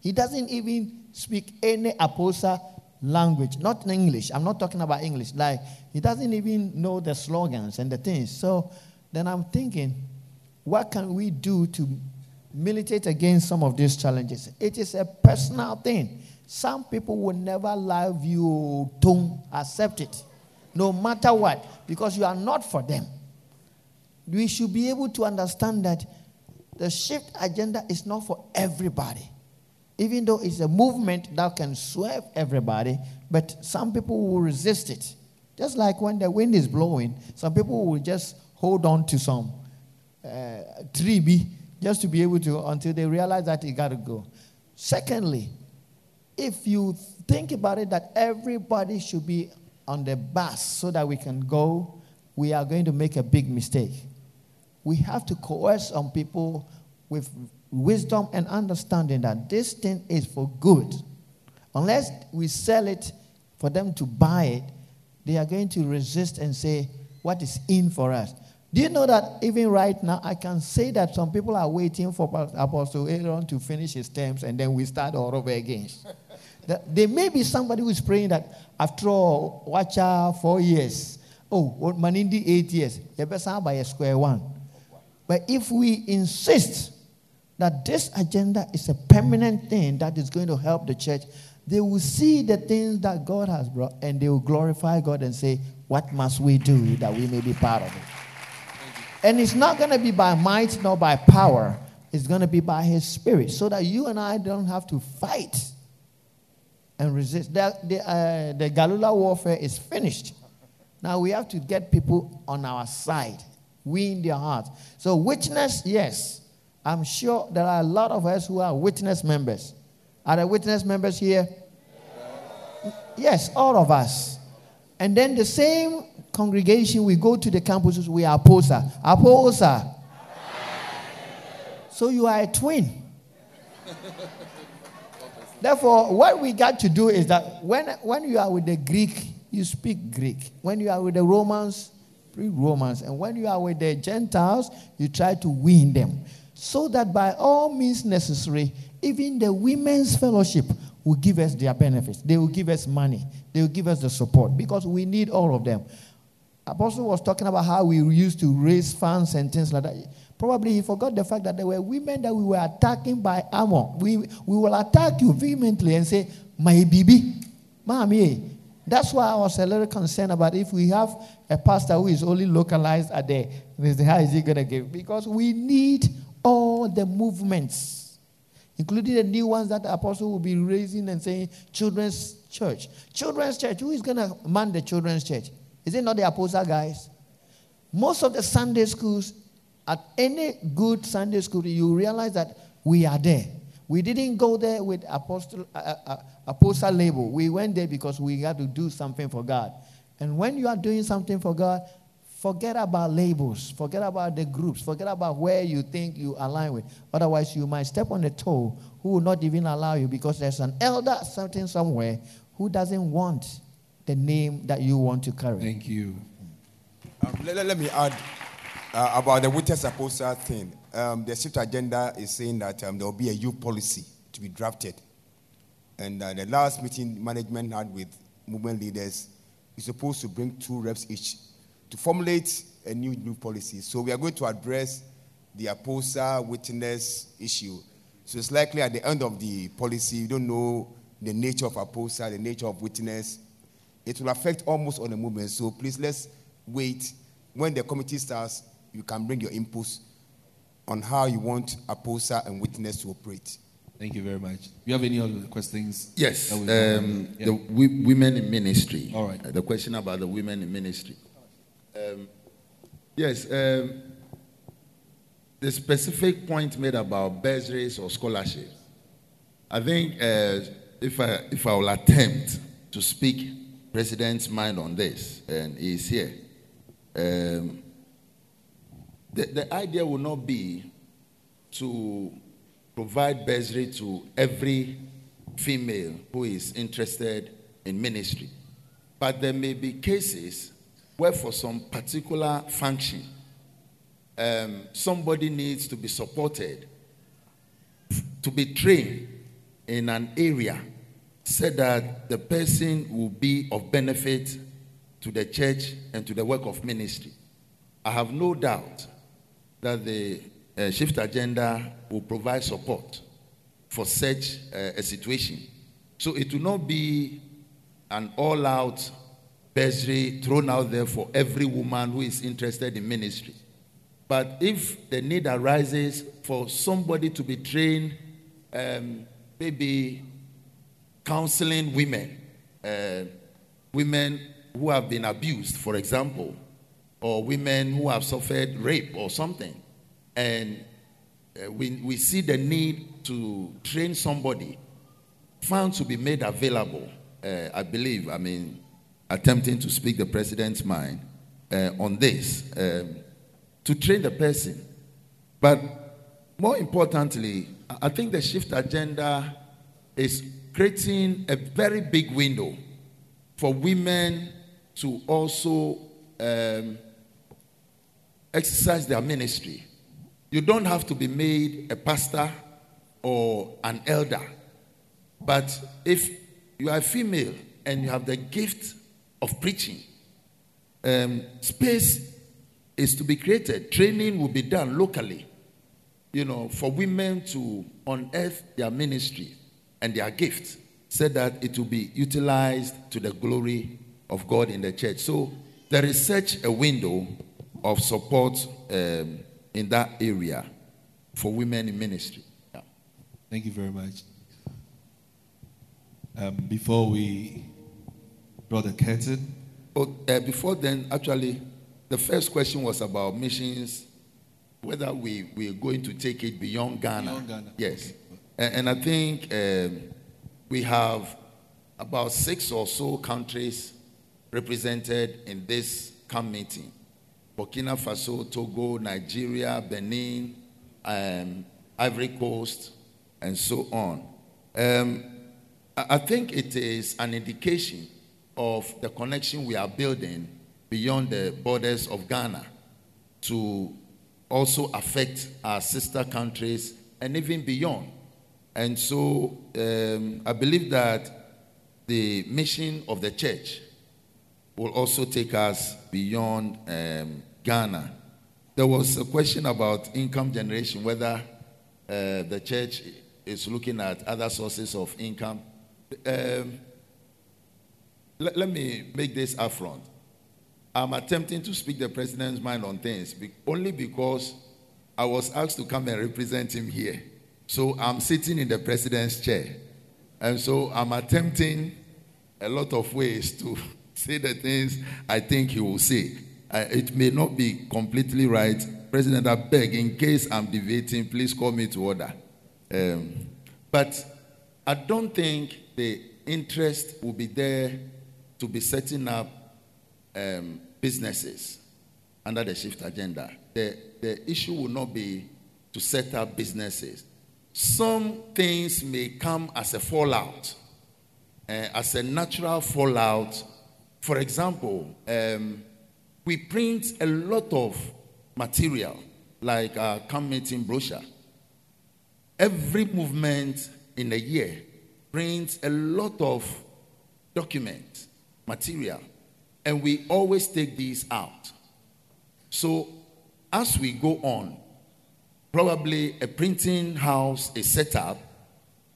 He doesn't even speak any APOSA language, not in English. I'm not talking about English. Like, he doesn't even know the slogans and the things. So then I'm thinking, what can we do to militate against some of these challenges? It is a personal thing. Some people will never love you. Don't accept it, no matter what, because you are not for them. We should be able to understand that the shift agenda is not for everybody. Even though it's a movement that can swerve everybody, but some people will resist it. Just like when the wind is blowing, some people will just hold on to some uh, tree just to be able to, until they realize that it got to go. Secondly, if you think about it that everybody should be on the bus so that we can go, we are going to make a big mistake. We have to coerce on people with wisdom and understanding that this thing is for good. Unless we sell it for them to buy it, they are going to resist and say, what is in for us? Do you know that even right now, I can say that some people are waiting for Apostle Aaron to finish his terms and then we start all over again. There may be somebody who is praying that, after all, watch out, four years. Oh, Manindi, eight years. You better buy a square one. But if we insist that this agenda is a permanent thing that is going to help the church, they will see the things that God has brought and they will glorify God and say, what must we do that we may be part of it? And it's not going to be by might nor by power. It's going to be by his spirit so that you and I don't have to fight and resist. The, the, uh, the Galula warfare is finished. Now we have to get people on our side, win their hearts. So witness, yes. I'm sure there are a lot of us who are witness members. Are there witness members here? Yes, yes, all of us. And then the same congregation, we go to the campuses, we are APOSA. APOSA. So you are a twin. Therefore, what we got to do is that when, when you are with the Greek, you speak Greek. When you are with the Romans, speak Romans. And when you are with the Gentiles, you try to win them. So that by all means necessary, even the women's fellowship will give us their benefits. They will give us money. They will give us the support because we need all of them. Apostle was talking about how we used to raise funds and things like that. Probably he forgot the fact that there were women that we were attacking by armor. We, we will attack you vehemently and say, my baby, mommy. That's why I was a little concerned about if we have a pastor who is only localized at there, how is he going to give? Because we need all the movements, including the new ones that the apostle will be raising and saying, children's church. Children's church, who is going to man the children's church? Is it not the apostle guys? Most of the Sunday schools, at any good Sunday school, you realize that we are there. We didn't go there with apostle, uh, uh, apostle label. We went there because we had to do something for God. And when you are doing something for God, forget about labels. Forget about the groups. Forget about where you think you align with. Otherwise, you might step on a toe who will not even allow you because there's an elder something somewhere who doesn't want the name that you want to carry. Thank you. Um, let, let me add uh, about the witness apostle thing. Um, the shift agenda is saying that um, there will be a youth policy to be drafted. And uh, the last meeting management had with movement leaders is supposed to bring two reps each to formulate a new new policy. So we are going to address the APOSA witness issue. So it's likely at the end of the policy, you don't know the nature of APOSA, the nature of witness. It will affect almost all the movements. So please, let's wait. When the committee starts, you can bring your inputs on how you want APOSA and witness to operate. Thank you very much. Do you have any other questions? Yes. Um, yeah. The w- women in ministry. All right. Uh, the question about the women in ministry. Um, yes, um, the specific point made about bursaries or scholarships. I think uh, if I if I will attempt to speak President's mind on this, and he's here, um, the the idea will not be to provide bursary to every female who is interested in ministry, but there may be cases where for some particular function, um, somebody needs to be supported, to be trained in an area so that the person will be of benefit to the church and to the work of ministry. I have no doubt that the uh, shift agenda will provide support for such uh, a situation. So it will not be an all-out bursary thrown out there for every woman who is interested in ministry. But if the need arises for somebody to be trained, um, maybe counseling women, uh, women who have been abused, for example, or women who have suffered rape or something, and uh, we, we see the need to train somebody funds will be made available, uh, I believe, I mean, attempting to speak the president's mind uh, on this, um, to train the person. But more importantly, I think the shift agenda is creating a very big window for women to also um, exercise their ministry. You don't have to be made a pastor or an elder. But if you are female and you have the gift of preaching, um, space is to be created. Training will be done locally, you know, for women to unearth their ministry and their gift, so that it will be utilized to the glory of God in the church. So there is such a window of support um, in that area for women in ministry. Yeah. Thank you very much. Um, before we draw the curtain. Oh, uh, before then, actually, the first question was about missions, whether we, we're going to take it beyond Ghana. Beyond Ghana. Yes. Okay. And, and I think um, we have about six or so countries represented in this CAM meeting. Burkina Faso, Togo, Nigeria, Benin, um, Ivory Coast, and so on. Um, I think it is an indication of the connection we are building beyond the borders of Ghana to also affect our sister countries and even beyond. And so um, I believe that the mission of the church will also take us beyond um, Ghana. There was a question about income generation, whether uh, the church is looking at other sources of income. Um, let, let me make this upfront. I'm attempting to speak the president's mind on things be- only because I was asked to come and represent him here. So I'm sitting in the president's chair. And so I'm attempting a lot of ways to say the things I think he will say. I, it may not be completely right. President, I beg, in case I'm debating, please call me to order. Um, but I don't think the interest will be there to be setting up um, businesses under the shift agenda. The, the issue will not be to set up businesses. Some things may come as a fallout, uh, as a natural fallout. For example, um, we print a lot of material, like our CAM meeting brochure. Every movement in a year brings a lot of document material, and we always take these out. So as we go on, probably a printing house is set up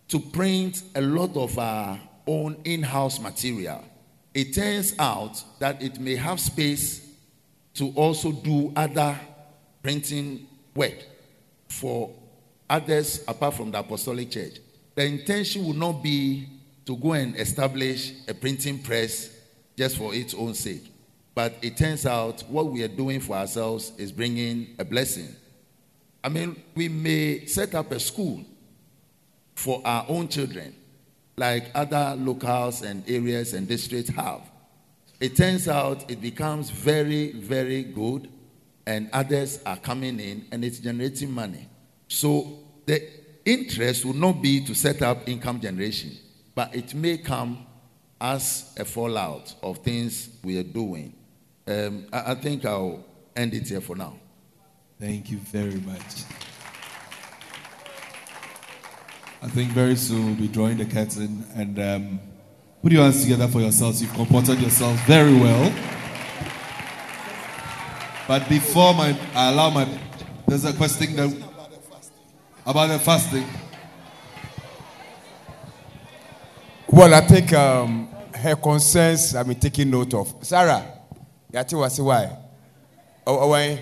to print a lot of our own in-house material. It turns out that it may have space to also do other printing work for others apart from the Apostolic Church. The intention would not be to go and establish a printing press just for its own sake. But it turns out what we are doing for ourselves is bringing a blessing. I mean, we may set up a school for our own children, like other locales and areas and districts have. It turns out it becomes very, very good, and others are coming in, and it's generating money. So the interest will not be to set up income generation, but it may come as a fallout of things we are doing. Um, I, I think I'll end it here for now. Thank you very much. I think very soon we'll be drawing the curtain, and um, put your hands together for yourselves. You've comported yourselves very well. But before my, I allow my, there's a question that, about the fasting. Well, I think um, her concerns I've been taking note of. Sarah, you tell us why. Oh, why?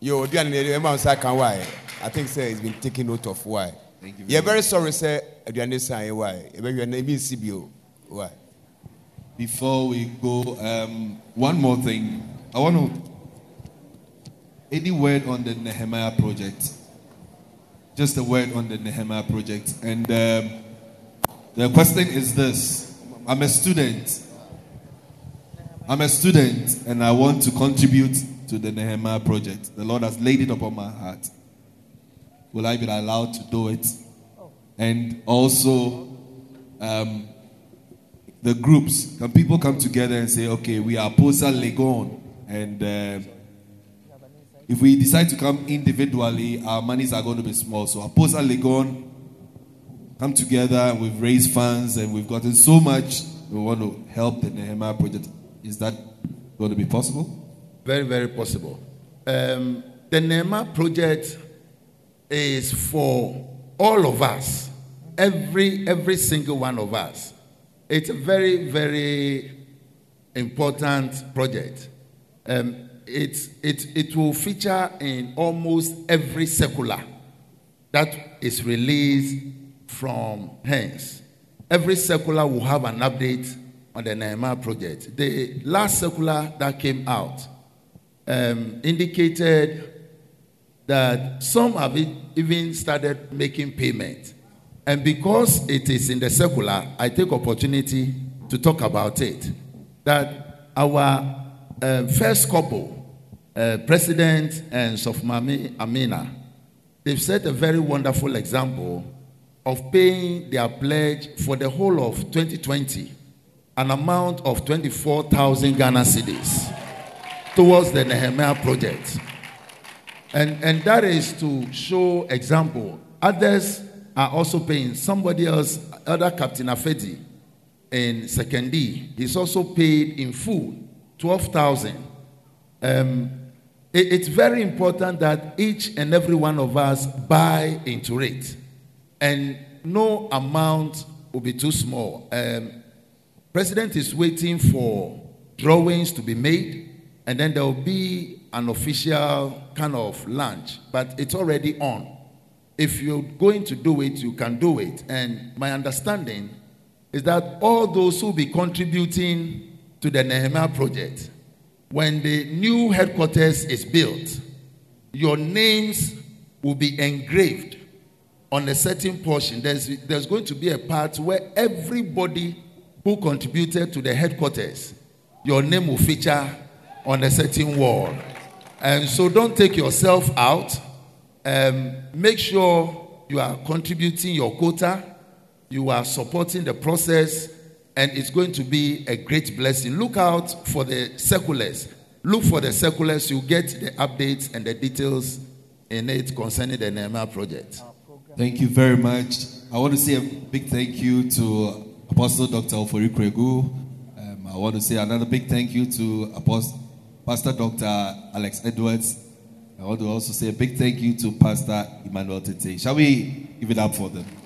You do anything else? I can why? I think sir, it's been taking note of why. Thank you. Very yeah, very sorry, sir. Do you understand why? Your name is C B O. Why? Before we go, um, one more thing. I want to. Any word on the Nehemiah project? Just a word on the Nehemiah project. And um, The question is this. I'm a student. I'm a student and I want to contribute to the Nehemiah project. The Lord has laid it upon my heart. Will I be allowed to do it? And also, um, the groups. Can people come together and say, okay, we are APOSA, Legon, and... Uh, if we decide to come individually, our monies are going to be small. So APOSA, Legon, come together. We've raised funds and we've gotten so much. We want to help the Nehemiah project. Is that going to be possible? Very, very possible. Um, the Nehemiah project is for all of us, every every single one of us. It's a very, very important project. Um, It, it, it will feature in almost every circular that is released from hence. Every circular will have an update on the Nehemiah project. The last circular that came out um, indicated that some have even started making payment. And because it is in the circular, I take opportunity to talk about it. That our uh, first couple, Uh, President and Sofmami Amina, they've set a very wonderful example of paying their pledge for the whole of twenty twenty, an amount of twenty-four thousand Ghana cedis towards the Nehemiah project. And, and that is to show example. Others are also paying. Somebody else, other Captain Afedi in Sekendi, he's also paid in full, twelve thousand. Um, It's very important that each and every one of us buy into it. And no amount will be too small. Um, President is waiting for drawings to be made, and then there will be an official kind of launch. But it's already on. If you're going to do it, you can do it. And my understanding is that all those who will be contributing to the Nehemiah project, when the new headquarters is built, your names will be engraved on a certain portion. There's, there's going to be a part where everybody who contributed to the headquarters, your name will feature on a certain wall. And so don't take yourself out. Um, make sure you are contributing your quota. You are supporting the process. And it's going to be a great blessing. Look out for the circulars. Look for the circulars. You'll get the updates and the details in it concerning the Nehemiah project. Thank you very much. I want to say a big thank you to Apostle Doctor Ofori-Kuragu. Um, I want to say another big thank you to Apostle, Pastor Doctor Alex Edwards. I want to also say a big thank you to Pastor Emmanuel Teti. Shall we give it up for them?